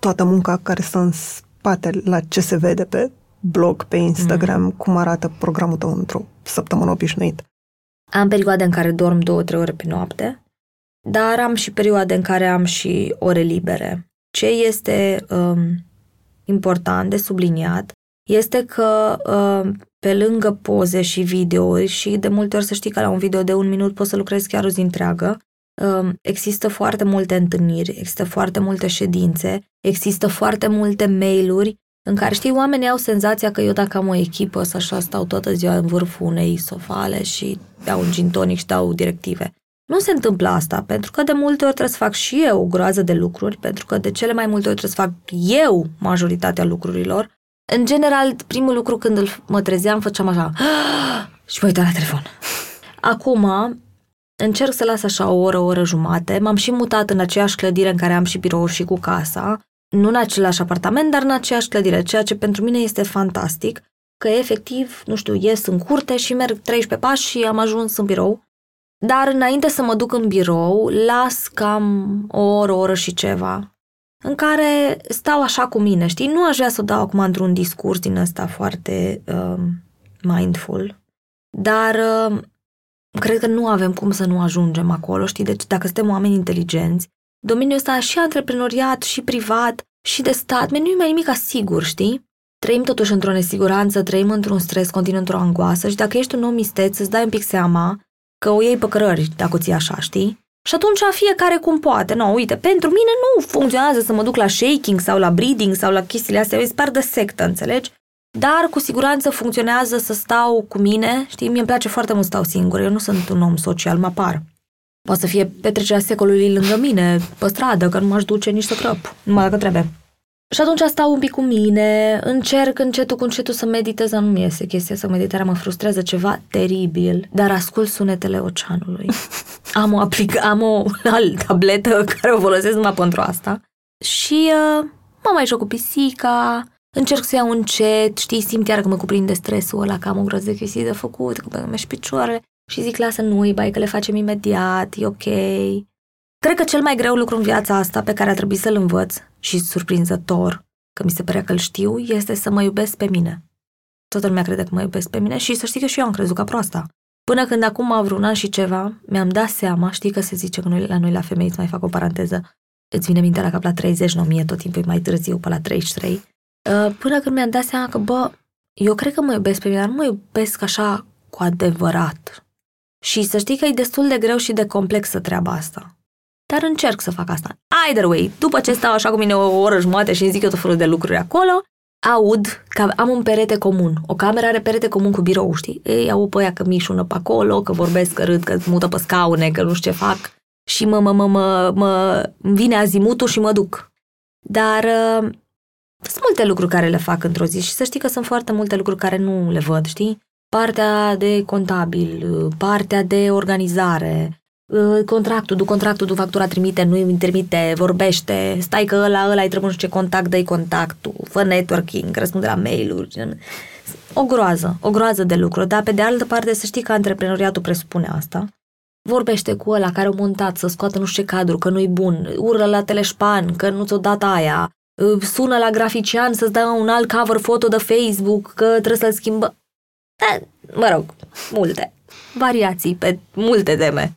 toată munca care stă în spate la ce se vede pe blog, pe Instagram? Mm-hmm. Cum arată programul tău într-o săptămână obișnuită? Am perioade în care dorm două, trei ore pe noapte, dar am și perioade în care am și ore libere. Ce este um, important de subliniat este că uh, pe lângă poze și videouri și de multe ori să știi că la un video de un minut poți să lucrezi chiar o zi întreagă, uh, există foarte multe întâlniri, există foarte multe ședințe, există foarte multe mail-uri în care, știi, oamenii au senzația că eu dacă am o echipă să așa stau toată ziua în vârful unei sofale și dau un gin tonic și dau directive. Nu se întâmplă asta, pentru că de multe ori trebuie să fac și eu o groază de lucruri, pentru că de cele mai multe ori trebuie să fac eu majoritatea lucrurilor, În general, primul lucru când îl, mă trezeam, făceam așa și mă uitam la telefon. Acum încerc să las așa o oră, o oră jumate. M-am și mutat în aceeași clădire în care am și birou și cu casa. Nu în același apartament, dar în aceeași clădire, ceea ce pentru mine este fantastic, că efectiv, nu știu, ies în curte și merg treisprezece pași și am ajuns în birou. Dar înainte să mă duc în birou, las cam o oră, o oră și ceva, în care stau așa cu mine, știi? Nu aș vrea să o dau acum într-un discurs din ăsta foarte uh, mindful, dar uh, cred că nu avem cum să nu ajungem acolo, știi? Deci dacă suntem oameni inteligenți, domeniul ăsta și antreprenoriat, și privat, și de stat, nu e mai nimic asigur, știi? Trăim totuși într-o nesiguranță, trăim într-un stres continuu, într-o angoasă și dacă ești un om isteț, îți dai un pic seama că o iei pe cărări dacă o ții așa, știi? Și atunci fiecare cum poate. Nu, uite, pentru mine nu funcționează să mă duc la shaking sau la breathing sau la chestiile astea, eu îi spar de sectă, înțelegi? Dar cu siguranță funcționează să stau cu mine, știi? Mie îmi place foarte mult să stau singură, eu nu sunt un om social, mă apar. Poate să fie petrecerea secolului lângă mine, pe stradă, că nu m-aș duce nici să crăp, numai dacă trebuie. Și atunci stau un pic cu mine, încerc încetul cu încetul să meditez, dar nu-mi iese chestia să meditarea, mă frustrează ceva teribil, dar ascult sunetele oceanului. Am o, aplic- am o tabletă care o folosesc numai pentru asta și uh, mă mai joc cu pisica, încerc să iau încet, știi, simt iar că mă cuprinde stresul ăla, că am o groază de chestii de făcut, că mă și picioarele. Și zic, lasă, nu-i, bai, că le facem imediat, e ok. Cred că cel mai greu lucru în viața asta pe care a trebuit să-l învăț și surprinzător, că mi se părea că îl știu, este să mă iubesc pe mine. Toată lumea crede că mă iubesc pe mine și să știi că și eu am crezut ca proasta. Până când acum vreun an și ceva, mi-am dat seama, știi că se zice că noi, la noi la femei, îți mai fac o paranteză, îți vine mintea la cap la treizeci, nu mie, tot timpul e mai târziu, pe la treizeci și trei, până când mi-am dat seama că, bă, eu cred că mă iubesc pe mine, dar nu mă iubesc așa cu adevărat. Și să știi că e destul de greu și de complexă treaba asta. Dar încerc să fac asta. Either way, după ce stau așa cu mine o oră jumate și îmi zic eu tot felul de lucruri acolo, aud că am un perete comun. O cameră are perete comun cu birou, știi? Ei, aud pe aia că mișună pe acolo, că vorbesc, că râd, că mută pe scaune, că nu știu ce fac. Și mă, mă, mă, mă, mă vine azimutul și mă duc. Dar uh, sunt multe lucruri care le fac într-o zi și să știi că sunt foarte multe lucruri care nu le văd, știi? Partea de contabil, partea de organizare, contractul, du contractul, du factura, trimite, nu îmi trimite, vorbește, stai că ăla, ăla îi trebuie nu știu ce contact, dă-i contactul, fă networking, răspunde la mail-uri. O groază, o groază de lucru, dar pe de altă parte să știi că antreprenoriatul presupune asta. Vorbește cu ăla care a montat să scoată nu știu ce cadru, că nu-i bun, urlă la teleșpan, că nu ți-o dat aia, sună la grafician să-ți dea un alt cover foto de Facebook, că trebuie să-l schimbă. Mă rog, multe. Variații pe multe teme.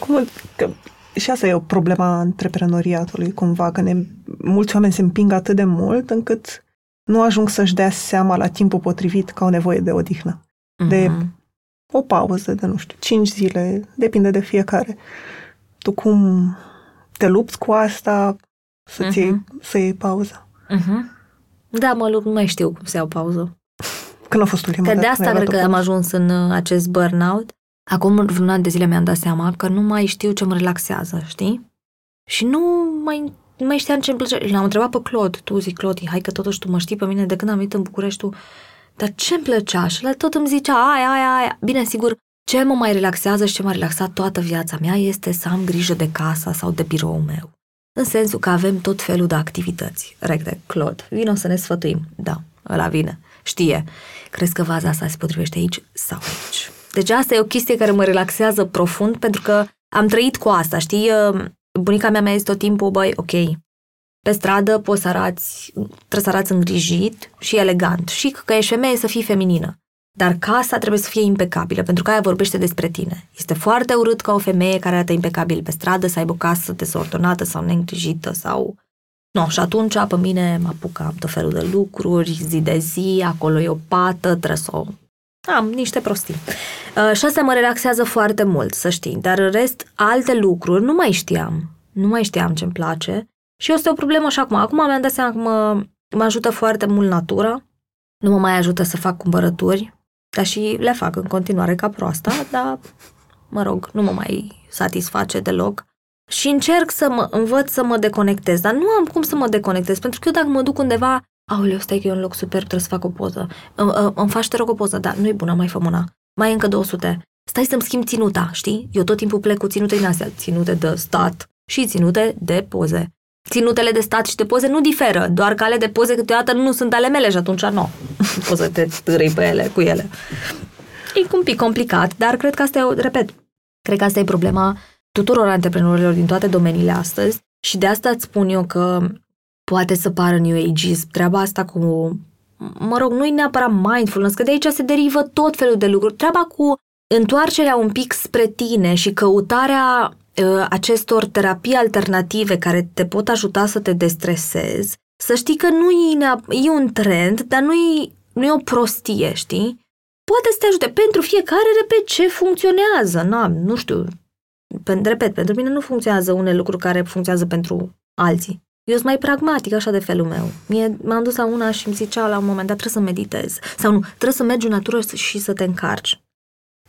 Cum, că și asta e o problema antreprenoriatului, cumva, că ne, mulți oameni se împing atât de mult încât nu ajung să-și dea seama la timpul potrivit că au nevoie de odihnă. Mm-hmm. De o pauză de, nu știu, cinci zile, depinde de fiecare. Tu cum te lupți cu asta să-ți mm-hmm. iei, să iei pauză? Mm-hmm. Da, mă lupt, nu mai știu cum să iau pauză. Când a fost ultima dată? Că de asta cred că am ajuns în acest burnout. Acum vreun an de zile mi-am dat seama că nu mai știu ce mă relaxează, știi? Și nu mai, nu mai știam ce-mi plăcea. L-am întrebat pe Claude, tu zic, Claude, hai că totuși tu mă știi pe mine de când am venit în București, tu, dar ce-mi plăcea? Și la tot îmi zicea, aia, aia, aia. Bine, sigur, ce mă mai relaxează și ce m-a relaxat toată viața mea este să am grijă de casa sau de biroul meu. În sensul că avem tot felul de activități. Recte, Claude, vino să ne sfătuim. Da, ăla vine. Știe, crezi că vaza asta se potrivește aici sau aici? Deci asta e o chestie care mă relaxează profund pentru că am trăit cu asta, știi? Bunica mea mi-a zis tot timpul, băi, ok, pe stradă poți să arați, trebuie să arați îngrijit și elegant și că ești femeie să fii feminină, dar casa trebuie să fie impecabilă pentru că aia vorbește despre tine. Este foarte urât ca o femeie care arată impecabil pe stradă să aibă o casă dezordonată sau neîngrijită sau... No, și atunci pe mine mă apucam tot felul de lucruri, zi de zi, acolo e o pată, trebuie să o... Am niște prostii. Uh, și asta mă relaxează foarte mult, să știi, dar în rest, alte lucruri, nu mai știam. Nu mai știam ce-mi place și este o problemă și acum. Acum mi-am dat seama că mă, mă ajută foarte mult natura, nu mă mai ajută să fac cumpărături, dar și le fac în continuare ca proasta, dar, mă rog, nu mă mai satisface deloc. Și încerc să mă învăț să mă deconectez, dar nu am cum să mă deconectez, pentru că eu dacă mă duc undeva Aoleu, stai că e un loc superb, trebuie să fac o poză. Îmi faci, te rog, o poză, dar nu e bună, mai fă una. Mai e încă două sute. Stai să-mi schimb ținuta, știi? Eu tot timpul plec cu ținute din astea, ținute de stat și ținute de poze. Ținutele de stat și de poze nu diferă, doar că ale de poze câteodată nu sunt ale mele și atunci nu. Poți să te târâi pe ele, cu ele. E un pic complicat, dar cred că asta e, repet, cred că asta e problema tuturor antreprenorilor din toate domeniile astăzi și de asta îți spun eu că poate să pară new ageism treaba asta cu, mă rog, nu-i neapărat mindfulness, că de aici se derivă tot felul de lucruri. Treaba cu întoarcerea un pic spre tine și căutarea uh, acestor terapii alternative care te pot ajuta să te destresezi, să știi că nu e, neap- e un trend, dar nu e, nu e o prostie, știi? Poate să te ajute. Pentru fiecare, repet, ce funcționează. Na, nu știu. Repet, pentru mine nu funcționează unele lucruri care funcționează pentru alții. Eu sunt mai pragmatic, așa de felul meu. Mie, m-am dus la una și îmi zicea la un moment dat, trebuie să meditezi. Sau nu, trebuie să mergi în natură și să te încarci.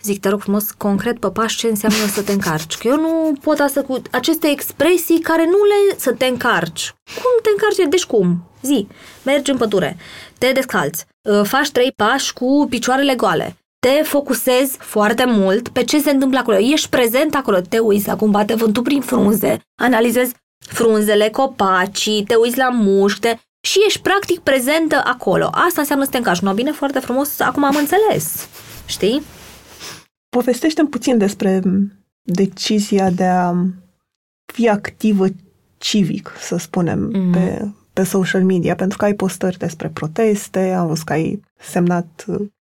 Zic, te rog frumos, concret, pe pași, ce înseamnă să te încarci? Că eu nu pot asta cu aceste expresii care nu le... Să te încarci. Cum te încarci? Deci cum? Zi, mergi în pădure, te descalți, faci trei pași cu picioarele goale, te focusezi foarte mult pe ce se întâmplă acolo, ești prezent acolo, te uiți la cum bate vântul prin frunze, analizezi frunzele, copacii, te uiți la muște și ești practic prezentă acolo. Asta înseamnă să te încarci. Nu, bine, foarte frumos, acum am înțeles, știi? Povestește-mi puțin despre decizia de a fi activă civic, să spunem, mm-hmm. pe, pe social media, pentru că ai postări despre proteste, am văzut că ai semnat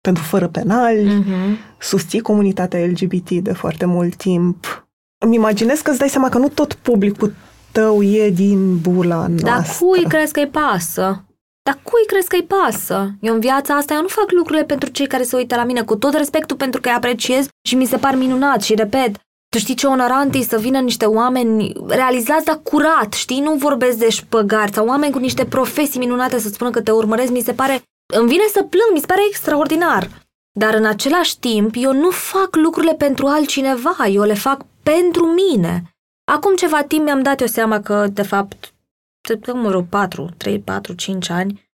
pentru fără penali, mm-hmm. susții comunitatea L G B T de foarte mult timp. Îmi imaginez că îți dai seama că nu tot publicul tău e din bula noastră. Dar cui crezi că-i pasă? Dar cui crezi că-i pasă? Eu în viața asta, eu nu fac lucrurile pentru cei care se uită la mine, cu tot respectul pentru că îi apreciez și mi se par minunat și repet, tu știi ce onorant e să vină niște oameni realizați, dar curat, știi? Nu vorbesc de șpăgari sau oameni cu niște profesii minunate să-ți spună că te urmăresc, mi se pare, îmi vine să plâng, mi se pare extraordinar. Dar în același timp, eu nu fac lucrurile pentru altcineva, eu le fac pentru mine. Acum ceva timp mi-am dat eu seama că, de fapt, mă rog, patru, trei, patru, cinci ani,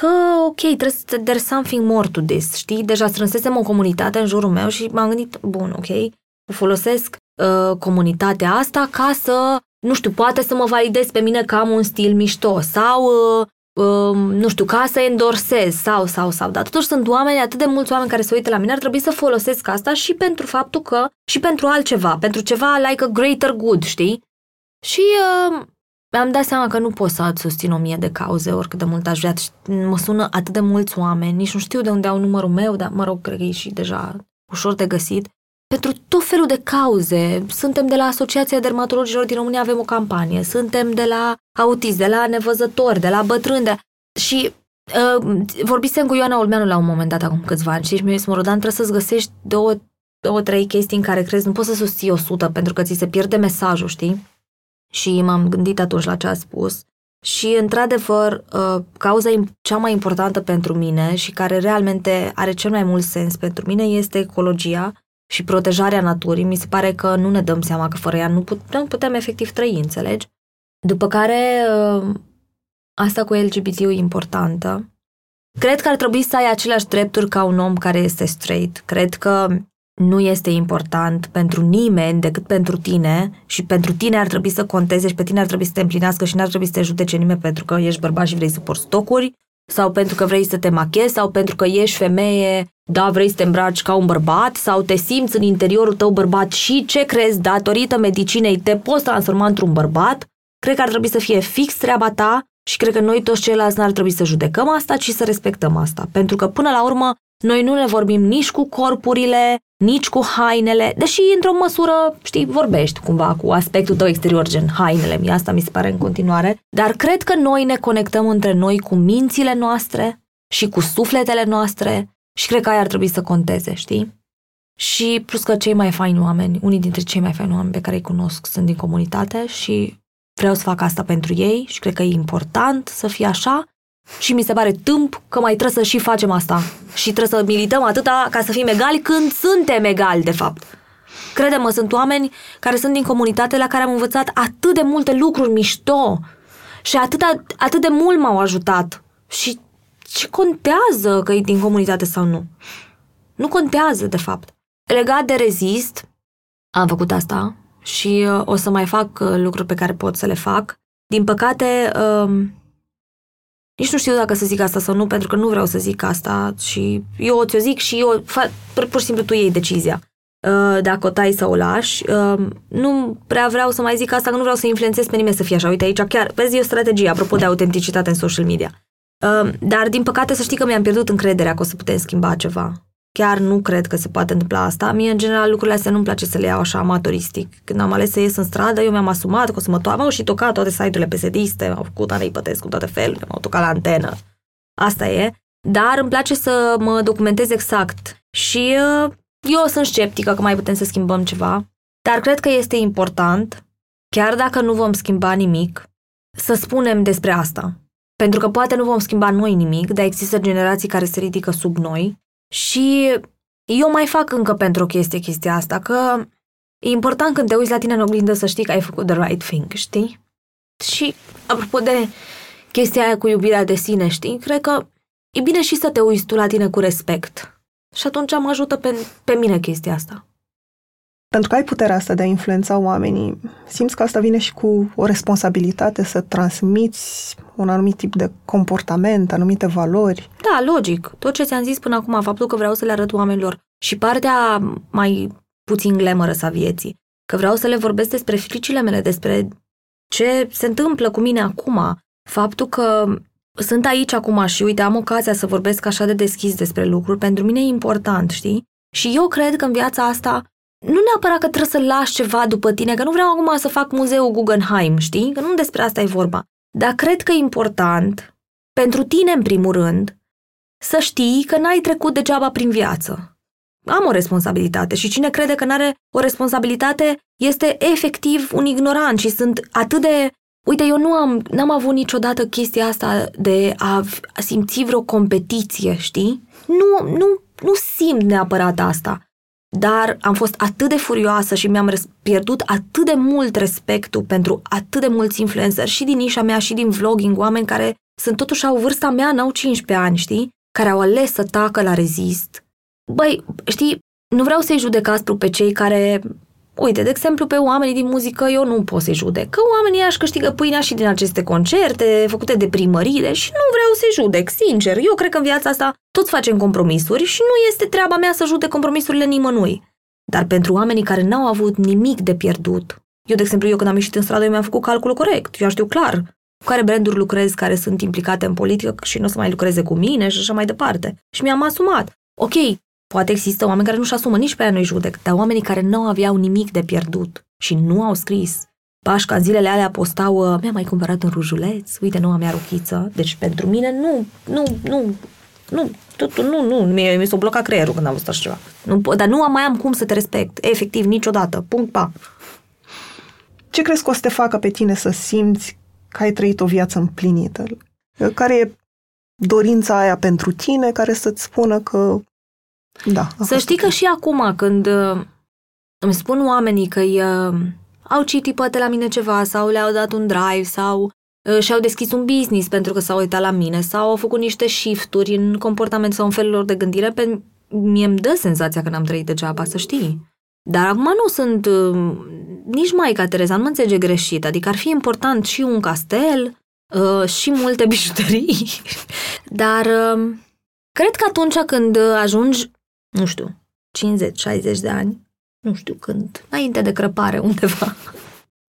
că, ok, trebuie să there's something more to this, știi? Deja strânsesem o comunitate în jurul meu și m-am gândit, bun, ok, folosesc uh, comunitatea asta ca să, nu știu, poate să mă validez pe mine că am un stil mișto sau, uh, uh, nu știu, ca să endorsez sau, sau, sau, dar totuși sunt oameni, atât de mulți oameni care se uită la mine, ar trebui să folosesc asta și pentru faptul că, și pentru altceva, pentru ceva like a greater good, știi? Și... Uh, mi-am dat seama că nu pot să susțin o mie de cauze, oricât de mult aș vrea. Mă sună atât de mulți oameni, nici nu știu de unde au numărul meu, dar mă rog, cred că e și deja ușor de găsit. Pentru tot felul de cauze. Suntem de la Asociația Dermatologilor din România, avem o campanie. Suntem de la autizi, de la nevăzători, de la bătrâni. De... Și uh, vorbisem cu Ioana Ulmeanu la un moment dat, acum câțiva ani, știi? Și mi-a zis, Morodan, trebuie să-ți găsești două, două, trei chestii în care crezi, nu poți să susții o sută, pentru că ți se pierde mesajul, știi? Și m-am gândit atunci la ce a spus și, într-adevăr, cauza cea mai importantă pentru mine și care realmente are cel mai mult sens pentru mine este ecologia și protejarea naturii. Mi se pare că nu ne dăm seama că fără ea nu putem, putem efectiv trăi, înțelegi? După care, asta cu L G B T-ul e importantă. Cred că ar trebui să ai aceleași drepturi ca un om care este straight. Cred că nu este important pentru nimeni decât pentru tine și pentru tine ar trebui să conteze și pe tine ar trebui să te împlinească și n-ar trebui să te judece nimeni pentru că ești bărbat și vrei să porți tocuri sau pentru că vrei să te machezi sau pentru că ești femeie, da, vrei să te îmbraci ca un bărbat sau te simți în interiorul tău bărbat și ce crezi, datorită medicinei te poți transforma într-un bărbat. Cred că ar trebui să fie fix treaba ta și cred că noi toți ceilalți n-ar trebui să judecăm asta, ci să respectăm asta, pentru că până la urmă noi nu ne vorbim nici cu corpurile, nici cu hainele, deși într-o măsură, știi, vorbești cumva cu aspectul tău exterior, gen hainele, mie asta mi se pare în continuare, dar cred că noi ne conectăm între noi cu mințile noastre și cu sufletele noastre și cred că aia ar trebui să conteze, știi? Și plus că cei mai faini oameni, unii dintre cei mai faini oameni pe care îi cunosc sunt din comunitate și vreau să fac asta pentru ei și cred că e important să fie așa. Și mi se pare tâmp că mai trebuie să și facem asta. Și trebuie să milităm atâta ca să fim egali când suntem egali, de fapt. Crede-mă, sunt oameni care sunt din comunitate la care am învățat atât de multe lucruri mișto și atâta, atât de mult m-au ajutat. Și ce contează că e din comunitate sau nu? Nu contează, de fapt. Legat de rezist, am făcut asta și o să mai fac lucruri pe care pot să le fac. Din păcate, um, nici nu știu dacă să zic asta sau nu, pentru că nu vreau să zic asta și eu o ți-o zic și eu, pur și simplu tu iei decizia. Dacă o tai sau o lași. Nu prea vreau să mai zic asta, că nu vreau să influențez pe nimeni să fie așa. Uite aici, chiar, vezi, e o strategie, apropo de autenticitate în social media. Dar, din păcate, să știi că mi-am pierdut încrederea că o să putem schimba ceva. Chiar nu cred că se poate întâmpla asta. Mie, în general, lucrurile astea nu-mi place să le iau așa amatoristic. Când am ales să ies în stradă, eu mi-am asumat că o să mă toamă. M-au și tocat toate site-urile pesediste, m-au făcut Ana Ipătescu, toate felurile, m-au tocat la antenă. Asta e. Dar îmi place să mă documentez exact. Și eu sunt sceptică că mai putem să schimbăm ceva, dar cred că este important, chiar dacă nu vom schimba nimic, să spunem despre asta. Pentru că poate nu vom schimba noi nimic, dar există generații care se ridică sub noi și eu mai fac încă pentru o chestie chestia asta, că e important când te uiți la tine în oglindă să știi că ai făcut the right thing, știi? Și apropo de chestia aia cu iubirea de sine, știi? Cred că e bine și să te uiți tu la tine cu respect. Și atunci mă ajută pe, pe mine chestia asta. Pentru că ai puterea asta de a influența oamenii, simți că asta vine și cu o responsabilitate să transmiți un anumit tip de comportament, anumite valori? Da, logic. Tot ce ți-am zis până acum, faptul că vreau să le arăt oamenilor și partea mai puțin glamorous a vieții, că vreau să le vorbesc despre fricile mele, despre ce se întâmplă cu mine acum, faptul că sunt aici acum și, uite, am ocazia să vorbesc așa de deschis despre lucruri. Pentru mine e important, știi? Și eu cred că în viața asta nu neapărat că trebuie să lași ceva după tine, că nu vreau acum să fac muzeul Guggenheim, știi? Că nu despre asta e vorba. Dar cred că e important, pentru tine în primul rând, să știi că n-ai trecut degeaba prin viață. Am o responsabilitate și cine crede că n-are o responsabilitate este efectiv un ignorant și sunt atât de... Uite, eu nu am, n-am avut niciodată chestia asta de a simți vreo competiție, știi? Nu, nu, nu simt neapărat asta, dar am fost atât de furioasă și mi-am pierdut atât de mult respectul pentru atât de mulți influenceri și din nișa mea și din vlogging, oameni care sunt totuși au vârsta mea, n-au cincisprezece ani, știi? Care au ales să tacă la rezist. Băi, știi, nu vreau să-i judec aspru pe cei care... Uite, de exemplu, pe oamenii din muzică eu nu pot să-i judec, că oamenii își câștigă pâinea și din aceste concerte făcute de primărie și nu vreau să-i judec, sincer. Eu cred că în viața asta toți facem compromisuri și nu este treaba mea să judec compromisurile nimănui. Dar pentru oamenii care n-au avut nimic de pierdut, eu, de exemplu, eu când am ieșit în stradă, eu mi-am făcut calculul corect, eu știu clar cu care branduri lucrez, care sunt implicate în politică și nu o să mai lucreze cu mine și așa mai departe. Și mi-am asumat. Ok, poate există oameni care nu-și asumă, nici pe aia nu-i judec, dar oamenii care nu aveau nimic de pierdut și nu au scris. Pașca, zilele alea postau, mi-a mai cumpărat un rujuleț, uite noua mea rochiță. Deci pentru mine nu, nu, nu, nu, totul, nu, nu, mi, mi s-a blocat creierul când am văzut așa ceva. Nu, dar nu am, mai am cum să te respect, efectiv, niciodată, punct, pa. Ce crezi că o să te facă pe tine să simți că ai trăit o viață împlinită? Care e dorința aia pentru tine care să-ți spună că... Da, să știi că și acum când îmi spun oamenii că au citit poate la mine ceva sau le-au dat un drive sau și-au deschis un business pentru că s-au uitat la mine sau au făcut niște shifturi în comportament sau în felul lor de gândire, pe mie îmi dă senzația că n-am trăit degeaba, să știi. Dar acum nu sunt nici Maica Tereza, nu mă înțelege greșit, adică ar fi important și un castel și multe bijuterii, dar cred că atunci când ajungi, nu știu, cincizeci șaizeci de ani, nu știu când, înainte de crăpare undeva,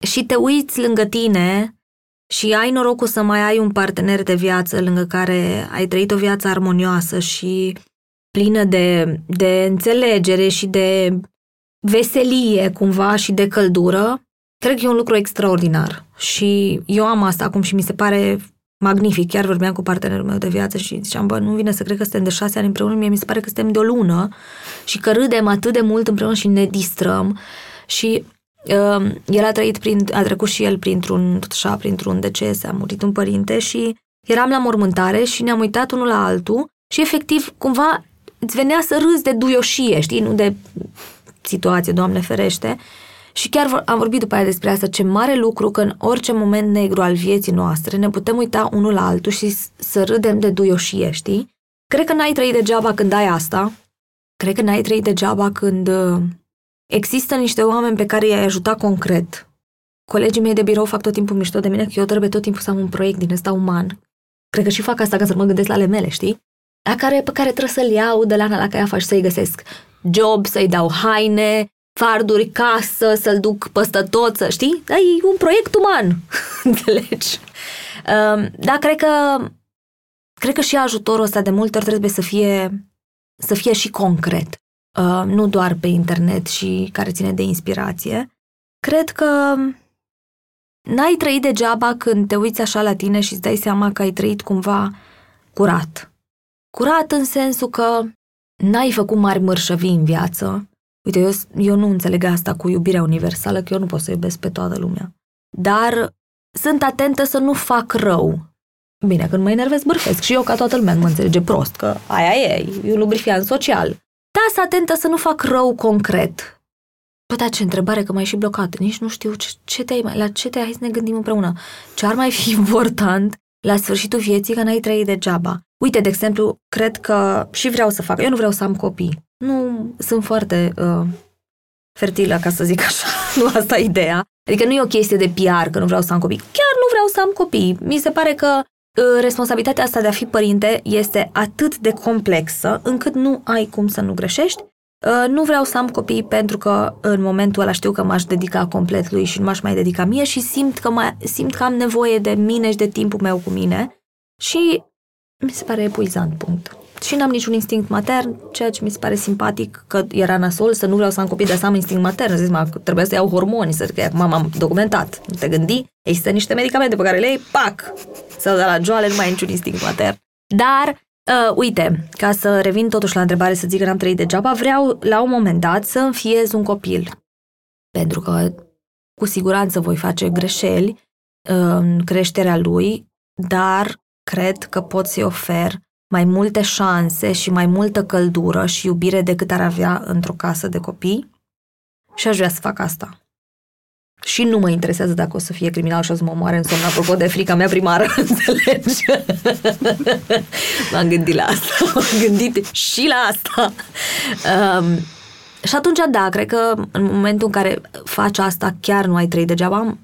și te uiți lângă tine și ai norocul să mai ai un partener de viață lângă care ai trăit o viață armonioasă și plină de, de înțelegere și de veselie cumva și de căldură, cred că e un lucru extraordinar. Și eu am asta acum și mi se pare magnific. Chiar vorbeam cu partenerul meu de viață și ziceam, bă, nu vine să cred că suntem de șase ani împreună, mie mi se pare că suntem de o lună și că râdem atât de mult împreună și ne distrăm. Și uh, el a trăit, prin, a trecut și el printr-un, așa, printr-un deces, a murit un părinte și eram la mormântare și ne-am uitat unul la altul și efectiv cumva îți venea să râzi de duioșie, știi, nu de situație, Doamne ferește. Și chiar am vorbit după aia despre asta, ce mare lucru că în orice moment negru al vieții noastre ne putem uita unul la altul și să râdem de duioșie, știi? Cred că n-ai trăit degeaba când ai asta, cred că n-ai trăit degeaba când există niște oameni pe care i-ai ajutat concret. Colegii mei de birou fac tot timpul mișto de mine că eu trebuie tot timpul să am un proiect din ăsta uman. Cred că și fac asta când să mă gândesc la ale mele, știi? La care, pe care trebuie să-l iau de la Ana la Caiafa și să-i găsesc job, să-i dau haine, farduri, casă, să-l duc păstă tot, să, știi? Da, e un proiect uman, înțelegi? Um, dar cred că, cred că și ajutorul ăsta de multe ori trebuie să fie, să fie și concret, uh, nu doar pe internet și care ține de inspirație. Cred că n-ai trăit degeaba când te uiți așa la tine și îți dai seama că ai trăit cumva curat. Curat în sensul că n-ai făcut mari mărșăvii în viață. Uite, eu, eu nu înțeleg asta cu iubirea universală, că eu nu pot să iubesc pe toată lumea. Dar sunt atentă să nu fac rău. Bine, când mă enervez, bârfesc. Și eu, ca toată lumea, mă înțelege prost, că aia e, e un lubrifiant social. Dar sunt atentă să nu fac rău concret. Păi, da, ce întrebare, că m-ai și blocat. Nici nu știu ce, ce te-ai, la ce te-ai, hai să ne gândim împreună. Ce ar mai fi important la sfârșitul vieții, că n-ai trăit degeaba? Uite, de exemplu, cred că și vreau să fac, eu nu vreau să am copii. Nu sunt foarte uh, fertilă, ca să zic așa, nu asta e ideea. Adică nu e o chestie de P R că nu vreau să am copii. Chiar nu vreau să am copii. Mi se pare că uh, responsabilitatea asta de a fi părinte este atât de complexă încât nu ai cum să nu greșești. Uh, nu vreau să am copii pentru că în momentul ăla știu că m-aș dedica complet lui și nu m-aș mai dedica mie și simt că, mai, simt că am nevoie de mine și de timpul meu cu mine și mi se pare epuizant, punct. Și n-am niciun instinct matern, ceea ce mi se pare simpatic, că era nasol să nu vreau să am copii, dar să am instinct matern. Zici, mă, trebuia să iau hormoni, să zic, că acum m-am documentat. Nu te gândi? Există niște medicamente pe care le iei, pac! Sau de la joale, nu mai ai niciun instinct matern. Dar, uh, uite, ca să revin totuși la întrebare, să zic că n-am trăit degeaba, vreau la un moment dat să înfiez un copil. Pentru că cu siguranță voi face greșeli uh, în creșterea lui, dar cred că pot să-i ofer mai multe șanse și mai multă căldură și iubire decât ar avea într-o casă de copii și aș vrea să fac asta. Și nu mă interesează dacă o să fie criminal și o să mă omoare în somn, apropo de frica mea primară, înțelegi? M-am gândit la asta, m-am gândit și la asta. Um, și atunci, da, cred că în momentul în care faci asta, chiar nu ai trăit degeaba.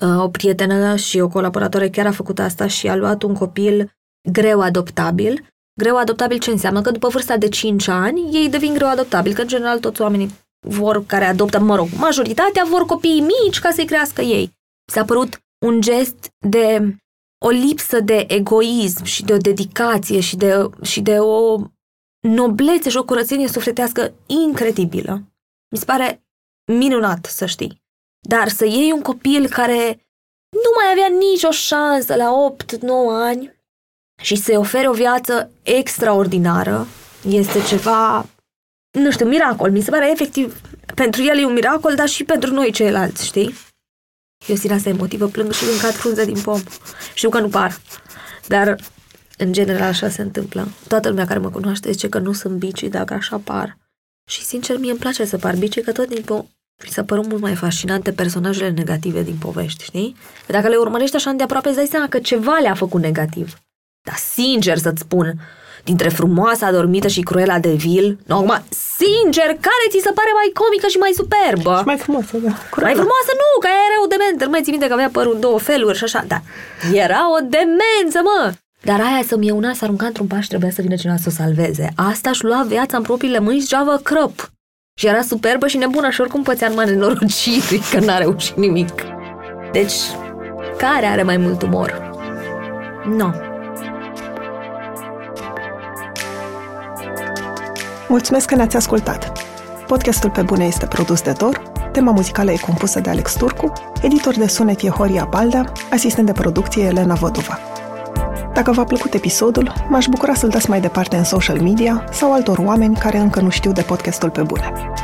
Uh, o prietenă și o colaboratoare chiar a făcut asta și a luat un copil greu adoptabil. Greu adoptabil ce înseamnă? Că după vârsta de cinci ani ei devin greu adoptabil, că în general toți oamenii vor care adoptă, mă rog, majoritatea vor copiii mici ca să-i crească ei. S-a părut un gest de o lipsă de egoism și de o dedicație și de, și de o noblețe și o curățenie sufletească incredibilă. Mi se pare minunat, să știi. Dar să iei un copil care nu mai avea nicio șansă la opt nouă ani și să-i ofere o viață extraordinară, este ceva, nu știu, miracol. Mi se pare efectiv, pentru el e un miracol, dar și pentru noi ceilalți, știi? Eu simt asta emotivă, plâng și îmi cad frunze din pom. Știu că nu par, dar în general așa se întâmplă. Toată lumea care mă cunoaște zice că nu sunt bicii, dacă așa par. Și sincer, mie îmi place să par bicii, că tot timpul mi s-a părut mult mai fascinante personajele negative din povești, știi? Că dacă le urmărești așa îndeaproape, îți dai seama că ceva le-a făcut negativ. Dar sincer să-ți spun, dintre Frumoasa Adormită și Cruella de Vil, no, acum, sincer, care ți se pare mai comică și mai superbă? Și mai frumoasă, da. Cruella. Mai frumoasă nu, că aia era o demență. Nu mai ții minte că avea părul în două feluri și așa, da. Era o demență, mă! Dar aia să-mi e una să arunca într-un paș, trebuia să vină cineva să o salveze. Asta își lua viața în propriile mâini și geavă crăp. Și era superbă și nebună și oricum pățea numai nenorocit, că n-a reușit nimic. Deci, care are mai mult umor? Nu. Mulțumesc că ne-ați ascultat! Podcastul Pe Bune este produs de D O R, tema muzicală e compusă de Alex Turcu, editor de sunet e Horia Balda, asistent de producție Elena Văduva. Dacă v-a plăcut episodul, m-aș bucura să-l dați mai departe în social media sau altor oameni care încă nu știu de podcastul Pe Bune.